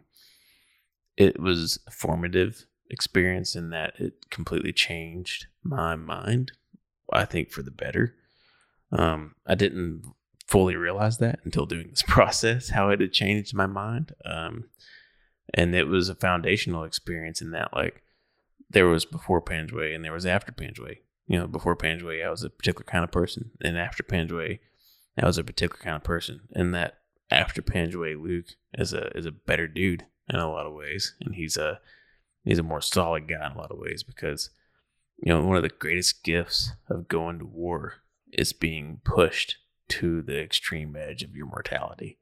It was a formative experience in that it completely changed my mind, I think, for the better. I didn't fully realize that until doing this process, how it had changed my mind. And it was a foundational experience in that, like, there was before Panjwai and there was after Panjwai. You know, before Panjwai, I was a particular kind of person, and after Panjwai, I was a particular kind of person, and that after Panjwai, Luke is a better dude in a lot of ways, and he's a more solid guy in a lot of ways, because, you know, one of the greatest gifts of going to war is being pushed to the extreme edge of your mortality,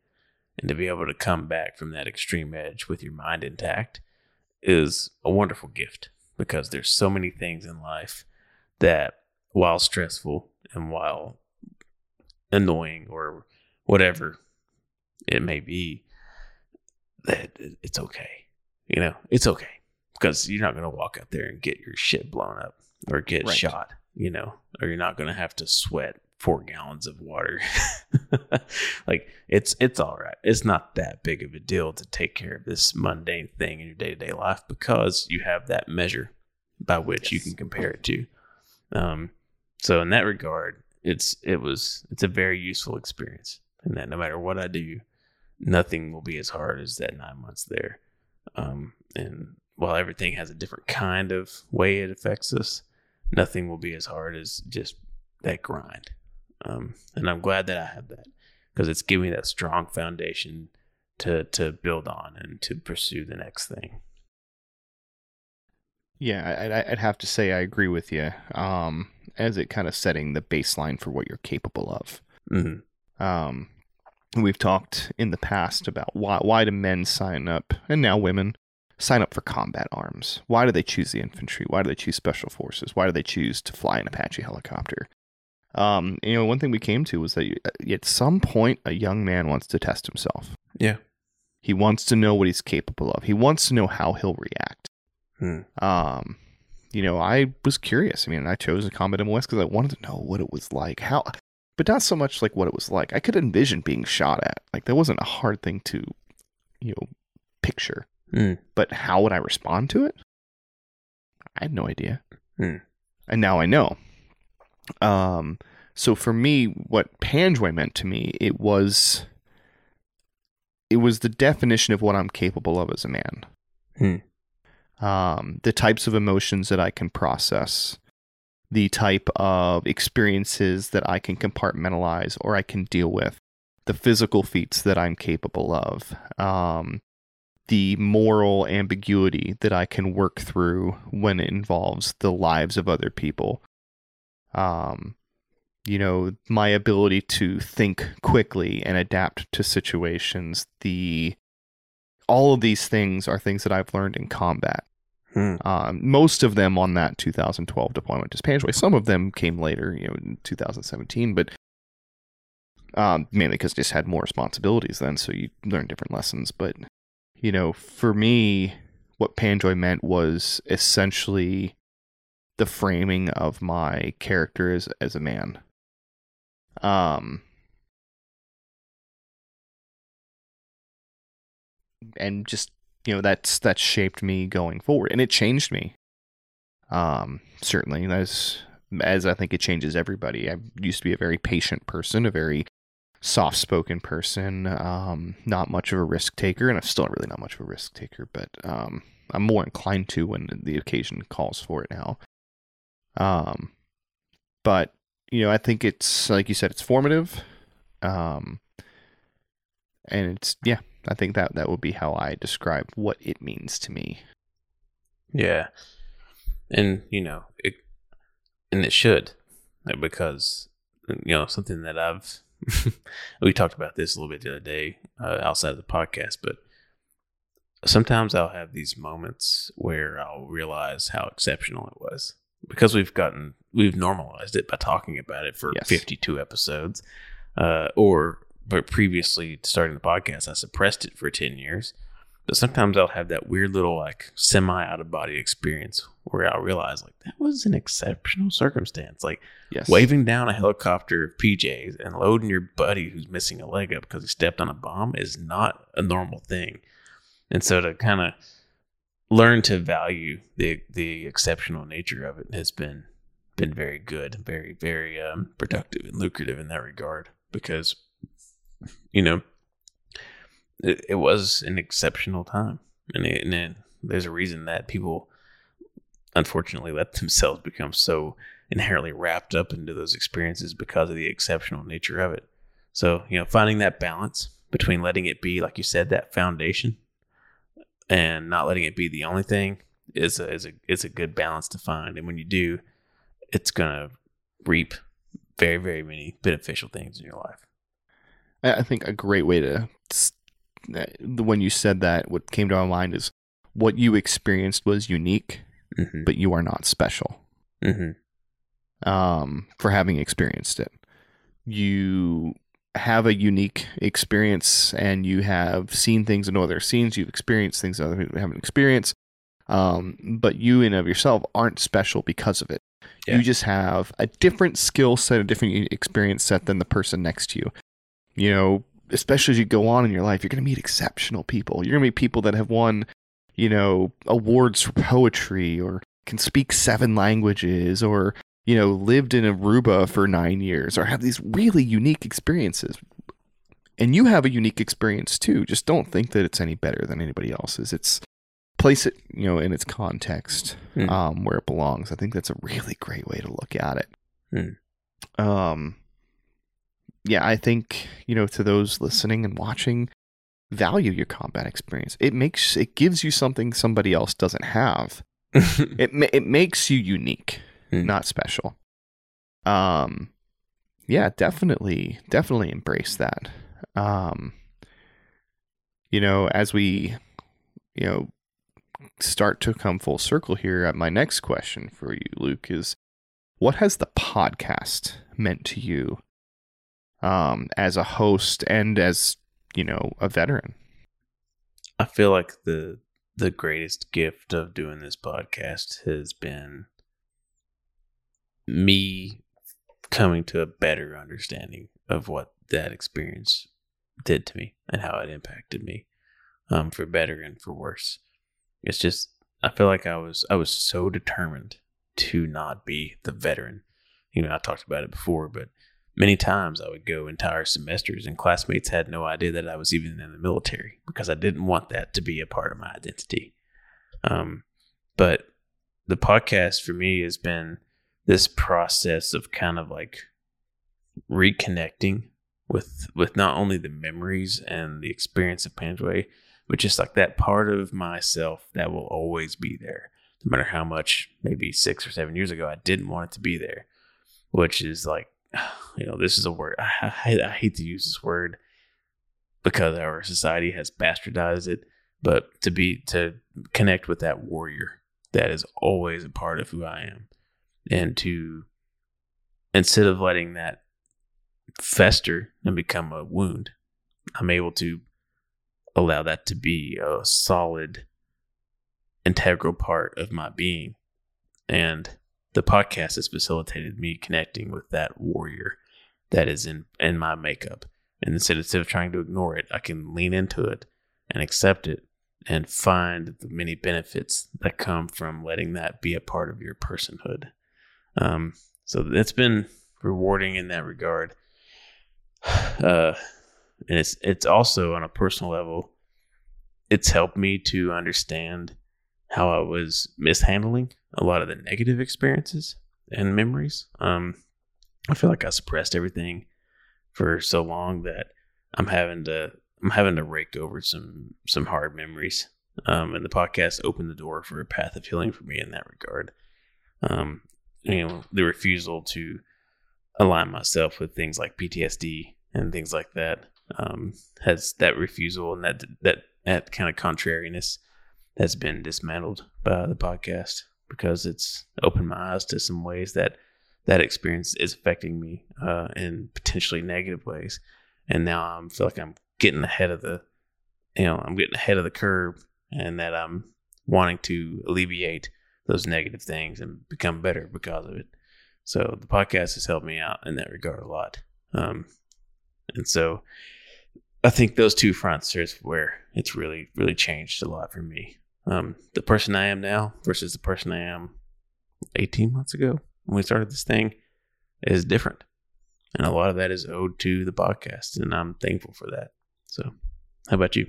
and to be able to come back from that extreme edge with your mind intact is a wonderful gift, because there's so many things in life that, while stressful and while annoying or whatever it may be, that it's okay. You know, it's okay, because you're not going to walk out there and get your shit blown up or get shot, you know, or you're not going to have to sweat 4 gallons of water. Like, it's all right. It's not that big of a deal to take care of this mundane thing in your day-to-day life, because you have that measure by which you can compare it to. So in that regard, it's a very useful experience, and that no matter what I do, nothing will be as hard as that 9 months there. And while everything has a different kind of way it affects us, nothing will be as hard as just that grind. And I'm glad that I have that, because it's given me that strong foundation to build on and to pursue the next thing. Yeah, I'd have to say I agree with you. As it kind of setting the baseline for what you're capable of. Mm-hmm. We've talked in the past about why do men sign up, and now women, sign up for combat arms? Why do they choose the infantry? Why do they choose special forces? Why do they choose to fly an Apache helicopter? You know, one thing we came to was that at some point, a young man wants to test himself. Yeah. He wants to know what he's capable of. He wants to know how he'll react. You know, I was curious. I mean, I chose a combat MOS because I wanted to know what it was like, how, but not so much like what it was like. I could envision being shot at. Like, that wasn't a hard thing to, you know, picture. But how would I respond to it? I had no idea. And now I know. So for me, what Panjwai meant to me, it was the definition of what I'm capable of as a man. The types of emotions that I can process, the type of experiences that I can compartmentalize or I can deal with, the physical feats that I'm capable of, the moral ambiguity that I can work through when it involves the lives of other people. You know, my ability to think quickly and adapt to situations, all of these things are things that I've learned in combat. Most of them on that 2012 deployment to Panjwai. Some of them came later, you know, in 2017, but mainly because I just had more responsibilities then, so you learn different lessons. But, you know, for me, what Panjwai meant was essentially the framing of my character as a man. And just, you know, that's shaped me going forward, and it changed me. Certainly, as I think it changes everybody. I used to be a very patient person, a very soft-spoken person, not much of a risk taker, and I'm still really not much of a risk taker, but I'm more inclined to when the occasion calls for it now. But, you know, I think it's, like you said, it's formative, and it's, yeah. I think that would be how I describe what it means to me. Yeah. And, you know, it should, because, you know, something that I've We talked about this a little bit the other day outside of the podcast, but sometimes I'll have these moments where I'll realize how exceptional it was because we've normalized it by talking about it for 52 episodes, but previously starting the podcast, I suppressed it for 10 years. But sometimes I'll have that weird little like semi out of body experience where I'll realize like that was an exceptional circumstance. Like waving down a helicopter of PJs and loading your buddy who's missing a leg up because he stepped on a bomb is not a normal thing. And so to kind of learn to value the exceptional nature of it has been very good, very, very productive and lucrative in that regard because, you know, it was an exceptional time. And there's a reason that people, unfortunately, let themselves become so inherently wrapped up into those experiences because of the exceptional nature of it. So, you know, finding that balance between letting it be, like you said, that foundation and not letting it be the only thing is a good balance to find. And when you do, it's going to reap very, very many beneficial things in your life. I think a great way to... when you said that, what came to my mind is what you experienced was unique, mm-hmm. but you are not special mm-hmm. For having experienced it. You have a unique experience and you have seen things in no other scenes. You've experienced things other people haven't experienced. But you in and of yourself aren't special because of it. Yeah. You just have a different skill set, a different experience set than the person next to you. You know, especially as you go on in your life, you're going to meet exceptional people. You're going to meet people that have won, you know, awards for poetry or can speak 7 languages or, you know, lived in Aruba for 9 years or have these really unique experiences. And you have a unique experience too. Just don't think that it's any better than anybody else's. It's place it, you know, in its context where it belongs. I think that's a really great way to look at it. Yeah, I think, you know, to those listening and watching, value your combat experience. It gives you something somebody else doesn't have. It makes you unique, not special. Yeah, definitely embrace that. You know, as we, you know, start to come full circle here, my next question for you, Luke, is what has the podcast meant to you? As a host and as, you know, a veteran. I feel like the greatest gift of doing this podcast has been me coming to a better understanding of what that experience did to me and how it impacted me, for better and for worse. It's just, I feel like I was so determined to not be the veteran. You know, I talked about it before, but many times I would go entire semesters and classmates had no idea that I was even in the military because I didn't want that to be a part of my identity. But the podcast for me has been this process of kind of like reconnecting with not only the memories and the experience of Panjwai, but just like that part of myself that will always be there, no matter how much, maybe 6 or 7 years ago, I didn't want it to be there, which is like, you know, this is a word. I hate to use this word because our society has bastardized it, but to connect with that warrior that is always a part of who I am, and to instead of letting that fester and become a wound, I'm able to allow that to be a solid, integral part of my being. And the podcast has facilitated me connecting with that warrior that is in my makeup. And instead of trying to ignore it, I can lean into it and accept it and find the many benefits that come from letting that be a part of your personhood. So that's been rewarding in that regard. And it's also on a personal level, it's helped me to understand how I was mishandling a lot of the negative experiences and memories. I feel like I suppressed everything for so long that I'm having to rake over some hard memories. And the podcast opened the door for a path of healing for me in that regard. You know, the refusal to align myself with things like PTSD and things like that, has that refusal and that kind of contrariness has been dismantled by the podcast, because it's opened my eyes to some ways that experience is affecting me in potentially negative ways. And now I feel like I'm getting ahead of the, curve, and that I'm wanting to alleviate those negative things and become better because of it. So the podcast has helped me out in that regard a lot. And so I think those two fronts are where it's really, really changed a lot for me. The person I am now versus the person I am 18 months ago when we started this thing is different. And a lot of that is owed to the podcast, and I'm thankful for that. So how about you?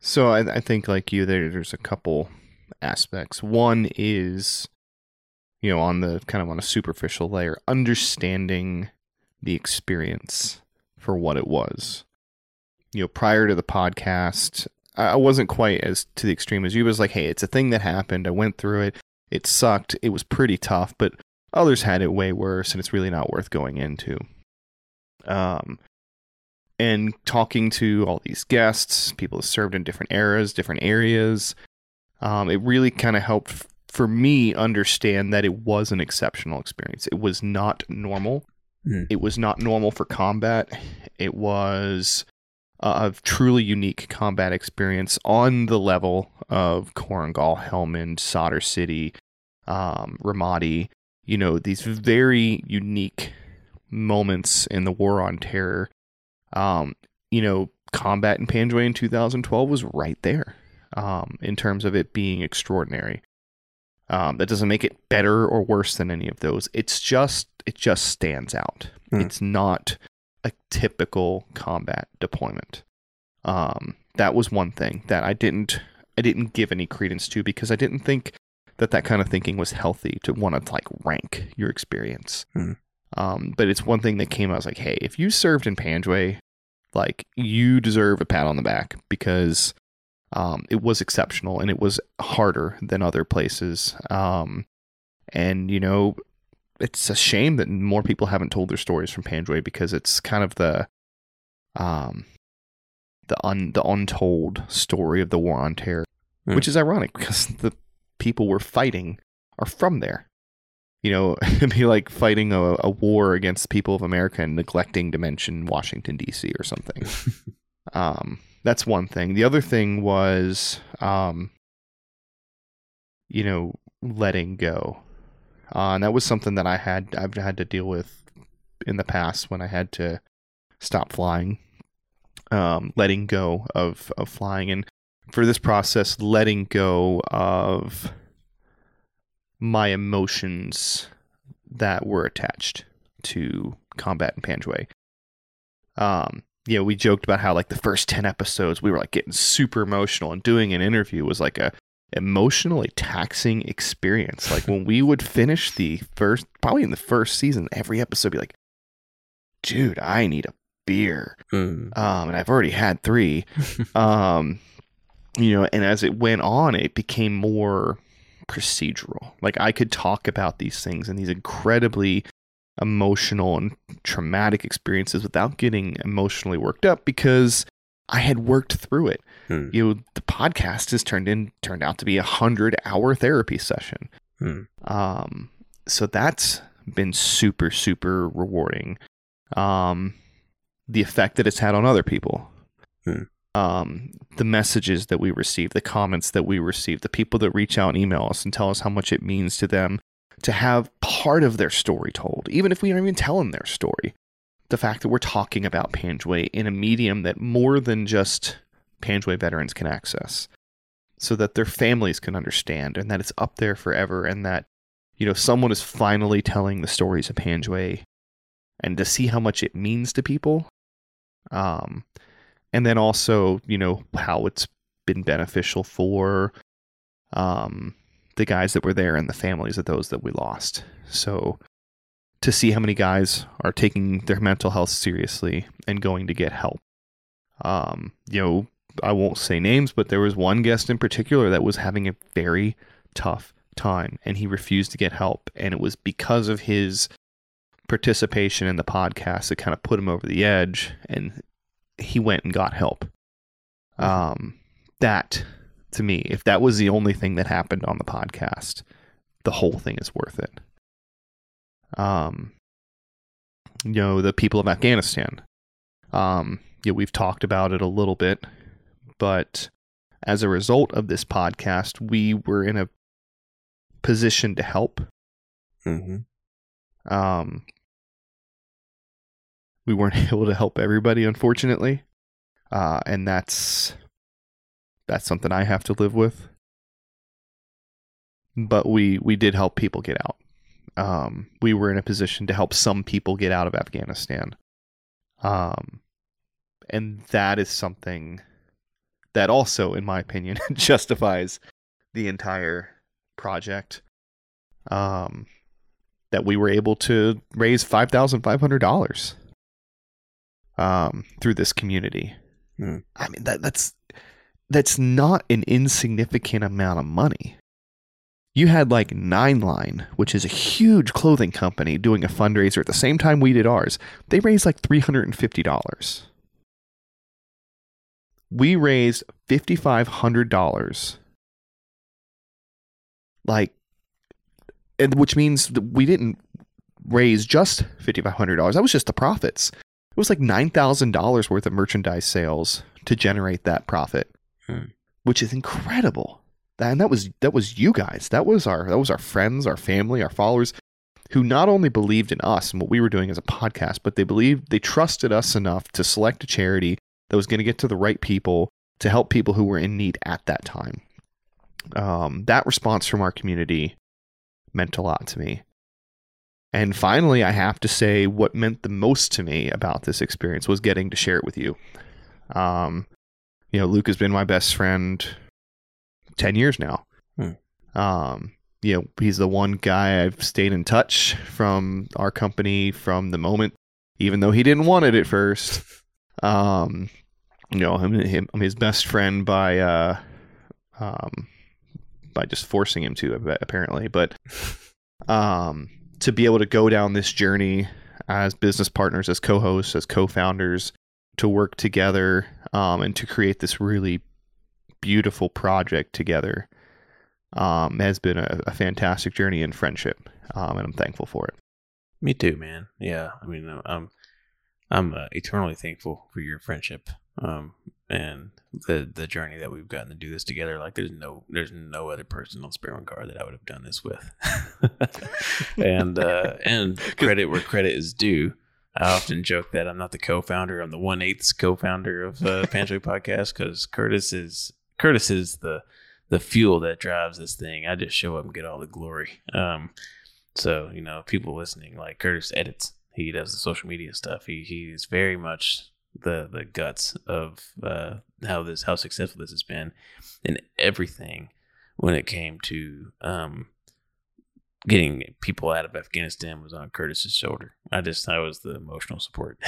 So I think, like you, there's a couple aspects. One is, on a superficial layer, understanding the experience for what it was. Prior to the podcast, I wasn't quite as to the extreme as you. It was like, hey, it's a thing that happened. I went through it. It sucked. It was pretty tough, but others had it way worse, and it's really not worth going into. And talking to all these guests, people who served in different eras, different areas, it really kind of helped for me understand that it was an exceptional experience. It was not normal. It was not normal for combat. It was a truly unique combat experience on the level of Korengal, Helmand, Sadr City, Ramadi. These very unique moments in the War on Terror. Combat in Panjwai in 2012 was right there, in terms of it being extraordinary. That doesn't make it better or worse than any of those. It just stands out. It's not a typical combat deployment. That was one thing that I didn't give any credence to, because I didn't think that kind of thinking was healthy, to want to rank your experience. But it's one thing that came out. I was like, hey, if you served in Panjwai, you deserve a pat on the back, because it was exceptional, and it was harder than other places. And, it's a shame that more people haven't told their stories from Panjwai, because it's kind of the untold story of the War on Terror, which is ironic, because the people we're fighting are from there. It'd be like fighting a war against the people of America and neglecting to mention Washington, D.C. or something. That's one thing. The other thing was, letting go. And that was something that I've had to deal with in the past when I had to stop flying, letting go of flying. And for this process, letting go of my emotions that were attached to combat in Panjwai. We joked about how the first 10 episodes we were getting super emotional, and doing an interview was a emotionally taxing experience. When we would finish probably in the first season, every episode would be like, dude, I need a beer. And I've already had 3. And as it went on, it became more procedural. I could talk about these things and these incredibly emotional and traumatic experiences without getting emotionally worked up, because I had worked through it. The podcast has turned out to be a 100-hour therapy session. So that's been super, super rewarding. The effect that it's had on other people, the messages that we receive, the comments that we receive, the people that reach out and email us and tell us how much it means to them to have part of their story told, even if we don't even tell them their story. The fact that we're talking about Panjwai in a medium that more than just Panjwai veterans can access, so that their families can understand, and that it's up there forever, and that, someone is finally telling the stories of Panjwai, and to see how much it means to people. And then also, how it's been beneficial for the guys that were there and the families of those that we lost. So to see how many guys are taking their mental health seriously and going to get help. I won't say names, but there was one guest in particular that was having a very tough time, and he refused to get help. And it was because of his participation in the podcast that kind of put him over the edge, and he went and got help. That, to me, if that was the only thing that happened on the podcast, the whole thing is worth it. You know, the people of Afghanistan, yeah, we've talked about it a little bit, but as a result of this podcast, we were in a position to help. Mm-hmm. We weren't able to help everybody, unfortunately. And that's something I have to live with. But we did help people get out. We were in a position to help some people get out of Afghanistan. And that is something that also, in my opinion, justifies the entire project. That we were able to raise $5,500 through this community. Mm. I mean, that's not an insignificant amount of money. You had like Nine Line, which is a huge clothing company, doing a fundraiser at the same time we did ours. They raised like $350. We raised $5,500, and which means that we didn't raise just $5,500. That was just the profits. It was like $9,000 worth of merchandise sales to generate that profit, which is incredible. And that was you guys. That was our friends, our family, our followers, who not only believed in us and what we were doing as a podcast, but they trusted us enough to select a charity that was going to get to the right people to help people who were in need at that time. That response from our community meant a lot to me. And finally, I have to say what meant the most to me about this experience was getting to share it with you. You know, Luke has been my best friend 10 years now. You know, he's the one guy I've stayed in touch from our company from the moment, even though he didn't want it at first. You know, I'm his best friend by just forcing him to, apparently. But to be able to go down this journey as business partners, as co-hosts, as co-founders, to work together and to create this really beautiful project together has been a fantastic journey in friendship, and I'm thankful for it. Me too, man. Yeah, I mean, I'm eternally thankful for your friendship and the journey that we've gotten to do this together. Like, there's no other person on Sperwan Ghar that I would have done this with. And credit where credit is due. I often joke that I'm not the co-founder. I'm the 1/8 co-founder of Panjwai Podcast, because Curtis is the fuel that drives this thing. I just show up and get all the glory. So, you know, people listening, like, Curtis edits. He does the social media stuff. He's very much the guts of how successful this has been, and everything when it came to getting people out of Afghanistan was on Curtis's shoulder. I was the emotional support.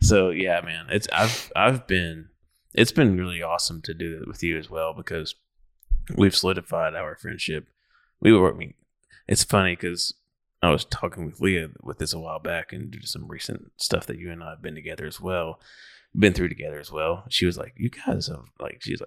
So yeah, man, it's been really awesome to do it with you as well, because we've solidified our friendship. It's funny because I was talking with Leah with this a while back, and due to some recent stuff that you and I have been through together as well. She was like, "You guys have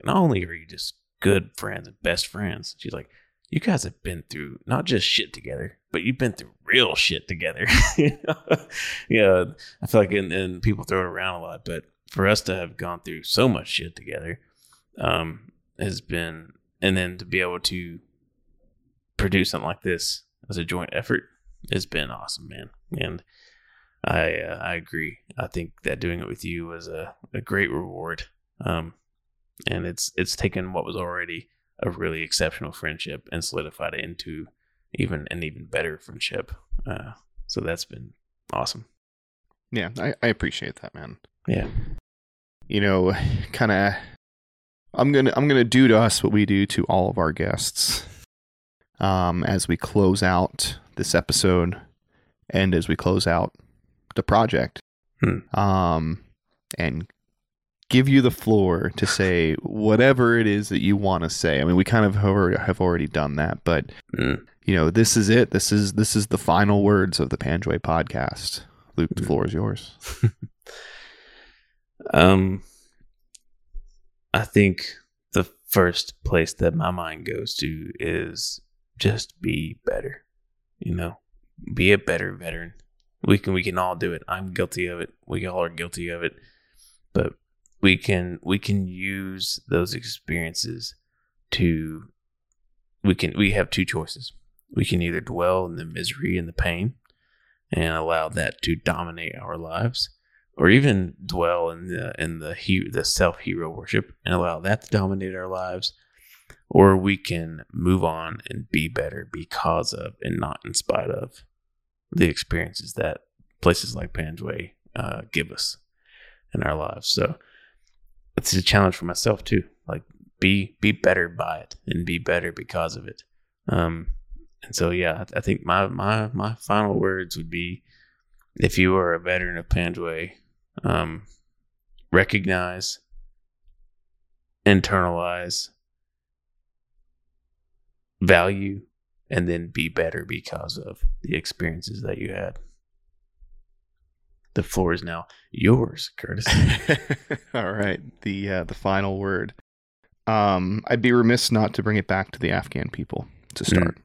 not only are you just good friends and best friends," she's like, "you guys have been through not just shit together, but you've been through real shit together." You know? Yeah, I feel like, and people throw it around a lot, but for us to have gone through so much shit together has been, and then to be able to produce something like this as a joint effort has been awesome, man. And I agree. I think that doing it with you was a great reward, and it's taken what was already a really exceptional friendship and solidified it into an even better friendship. So that's been awesome. Yeah, I appreciate that, man. Yeah, you know, kind of, I'm gonna do to us what we do to all of our guests, as we close out this episode and as we close out the project, and give you the floor to say whatever it is that you want to say. I mean, we kind of have already done that, but you know, this is it. This is the final words of the Panjwai podcast. Luke, the floor is yours. I think the first place that my mind goes to is just be better. You know, be a better veteran. We can all do it. I'm guilty of it. We all are guilty of it. But we can use those experiences to we have two choices. We can either dwell in the misery and the pain and allow that to dominate our lives, or even dwell in the self-hero worship and allow that to dominate our lives, or we can move on and be better because of and not in spite of the experiences that places like Panjwai give us in our lives. So it's a challenge for myself too. Like be better by it and be better because of it. And so, yeah, I think my final words would be, if you are a veteran of Panjwai, recognize, internalize, value, and then be better because of the experiences that you had. The floor is now yours, Curtis. All right. The final word. I'd be remiss not to bring it back to the Afghan people to start.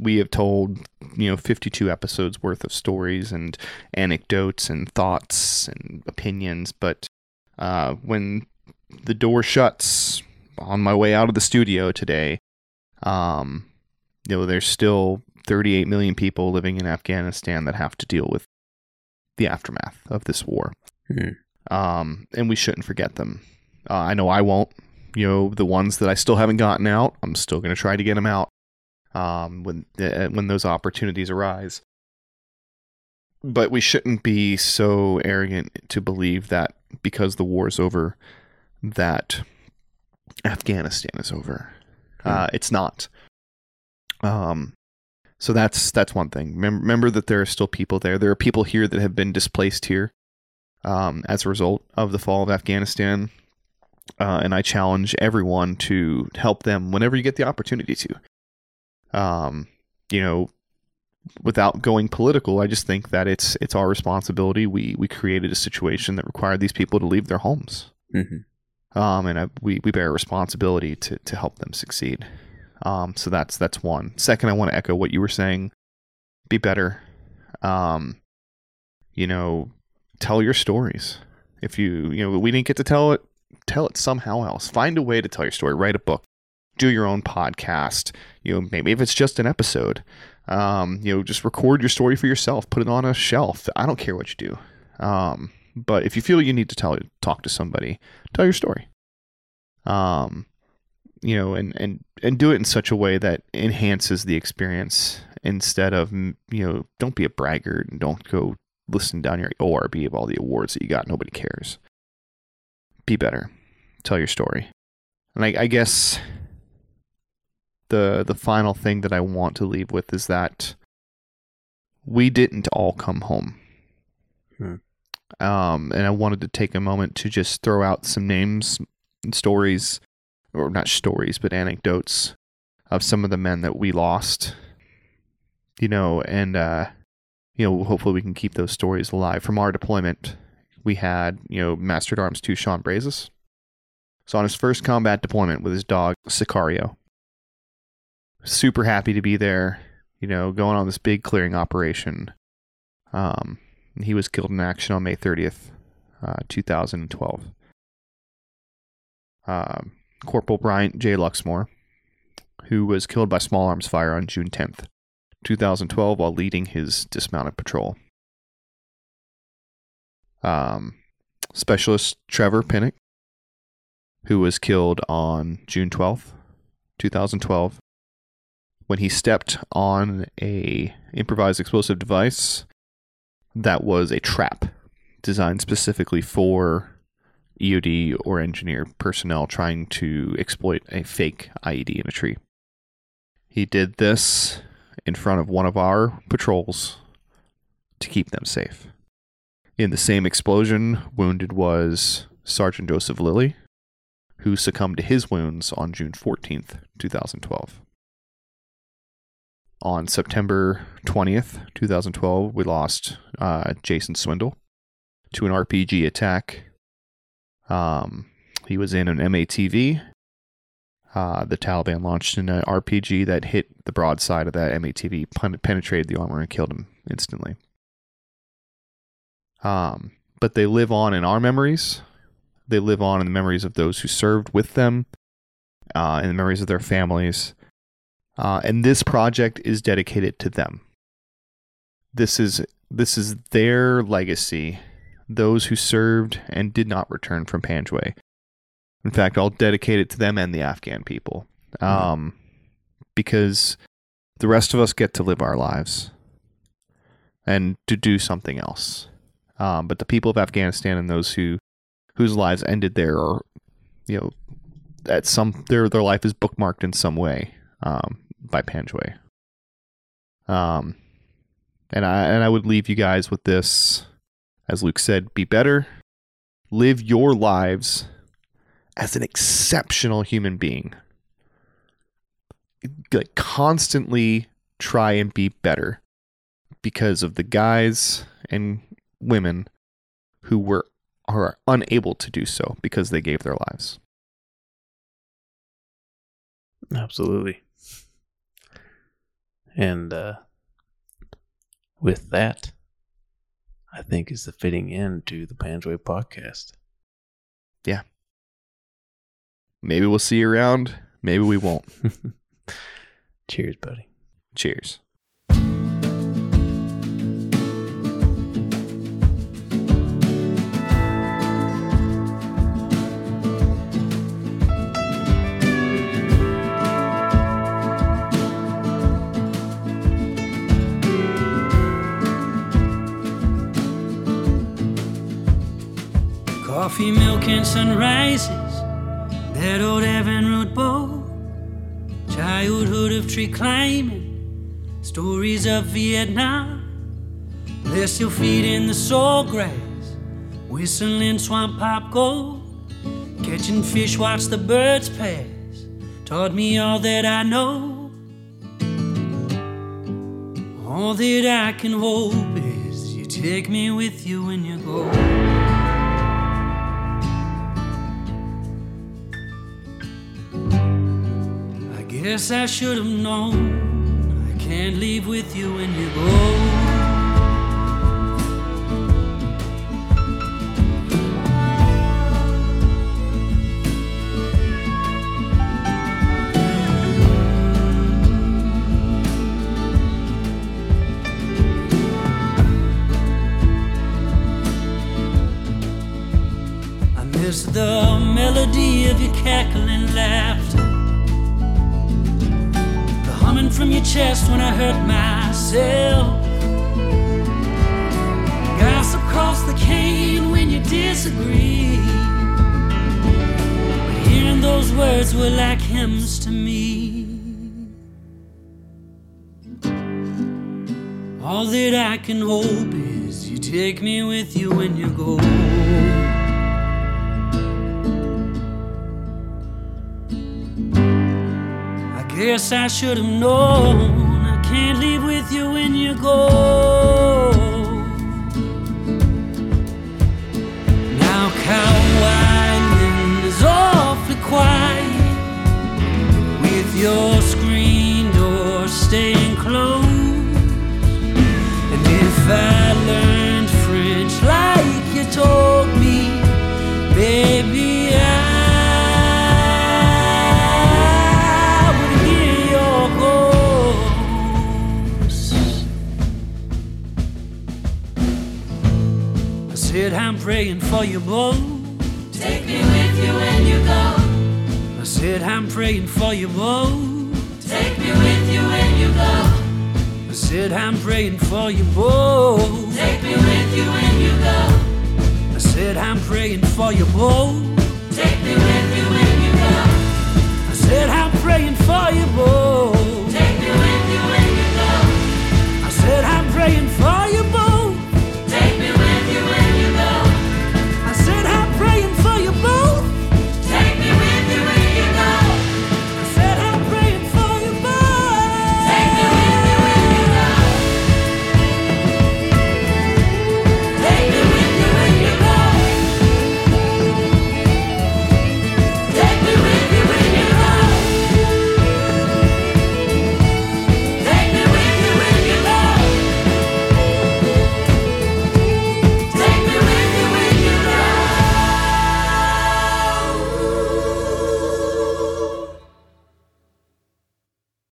We have told, 52 episodes worth of stories and anecdotes and thoughts and opinions. But when the door shuts on my way out of the studio today, there's still 38 million people living in Afghanistan that have to deal with the aftermath of this war. And we shouldn't forget them. I know I won't. The ones that I still haven't gotten out, I'm still going to try to get them out when those opportunities arise. But we shouldn't be so arrogant to believe that because the war is over, that Afghanistan is over. It's not. So that's one thing. Remember that there are still people there. There are people here that have been displaced here as a result of the fall of Afghanistan. And I challenge everyone to help them whenever you get the opportunity to. Without going political, I just think that it's our responsibility. We created a situation that required these people to leave their homes. And we bear a responsibility to help them succeed. So that's one. Second, I want to echo what you were saying. Be better. Tell your stories. If we didn't get to tell it somehow else. Find a way to tell your story. Write a book. Do your own podcast. Maybe if it's just an episode, just record your story for yourself. Put it on a shelf. I don't care what you do. But if you feel you need to talk to somebody, tell your story. And do it in such a way that enhances the experience instead of, don't be a braggart and don't go listen down your ORB of all the awards that you got. Nobody cares. Be better. Tell your story. And I guess the final thing that I want to leave with is that we didn't all come home. And I wanted to take a moment to just throw out some names and stories, or not stories, but anecdotes of some of the men that we lost, and hopefully we can keep those stories alive. From our deployment, we had, Master at Arms 2 Sean Brazes. So on his first combat deployment with his dog, Sicario, super happy to be there, going on this big clearing operation. He was killed in action on May 30th, 2012. Corporal Bryant J. Luxmore, who was killed by small arms fire on June 10th, 2012, while leading his dismounted patrol. Specialist Trevor Pinnock, who was killed on June 12th, 2012, when he stepped on a improvised explosive device that was a trap designed specifically for EOD or engineer personnel trying to exploit a fake IED in a tree. He did this in front of one of our patrols to keep them safe. In the same explosion, wounded was Sergeant Joseph Lilly, who succumbed to his wounds on June 14th, 2012. On September 20th, 2012, we lost Jason Swindle to an RPG attack. He was in an MATV. The Taliban launched an RPG that hit the broadside of that MATV, penetrated the armor, and killed him instantly. But they live on in our memories. They live on in the memories of those who served with them, in the memories of their families. And this project is dedicated to them. This is their legacy, those who served and did not return from Panjwai. In fact, I'll dedicate it to them and the Afghan people, because the rest of us get to live our lives and to do something else. But the people of Afghanistan and those whose lives ended there, or at some their life is bookmarked in some way by Panjwai. And I would leave you guys with this. As Luke said, be better. Live your lives as an exceptional human being. Like, constantly try and be better because of the guys and women who are unable to do so because they gave their lives. Absolutely. And with that, I think is the fitting end to the Panjwai podcast. Yeah. Maybe we'll see you around. Maybe we won't. Cheers, buddy. Cheers. Coffee, milk, and sunrises. That old Avon Road bowl. Childhood of tree climbing. Stories of Vietnam. Bless your feet in the sawgrass. Whistling swamp pop gold. Catching fish, watch the birds pass. Taught me all that I know. All that I can hope is you take me with you when you go. Guess I should have known I can't leave with you when you go. I miss the melody of your cackling laughter coming from your chest when I hurt myself. Gossip across the cane when you disagree. But hearing those words were like hymns to me. All that I can hope is you take me with you when you go. Guess I should have known I can't leave with you when you go. Now Cowhide is awfully quiet with your screen door staying closed. And if I learned French like you told me, baby, I'm praying for you both. Take me with you when you go. I said I'm praying for you both. Take me with you when you go. I said I'm praying for you both. Take me with you when you go. I said I'm praying for you both. Take me with you.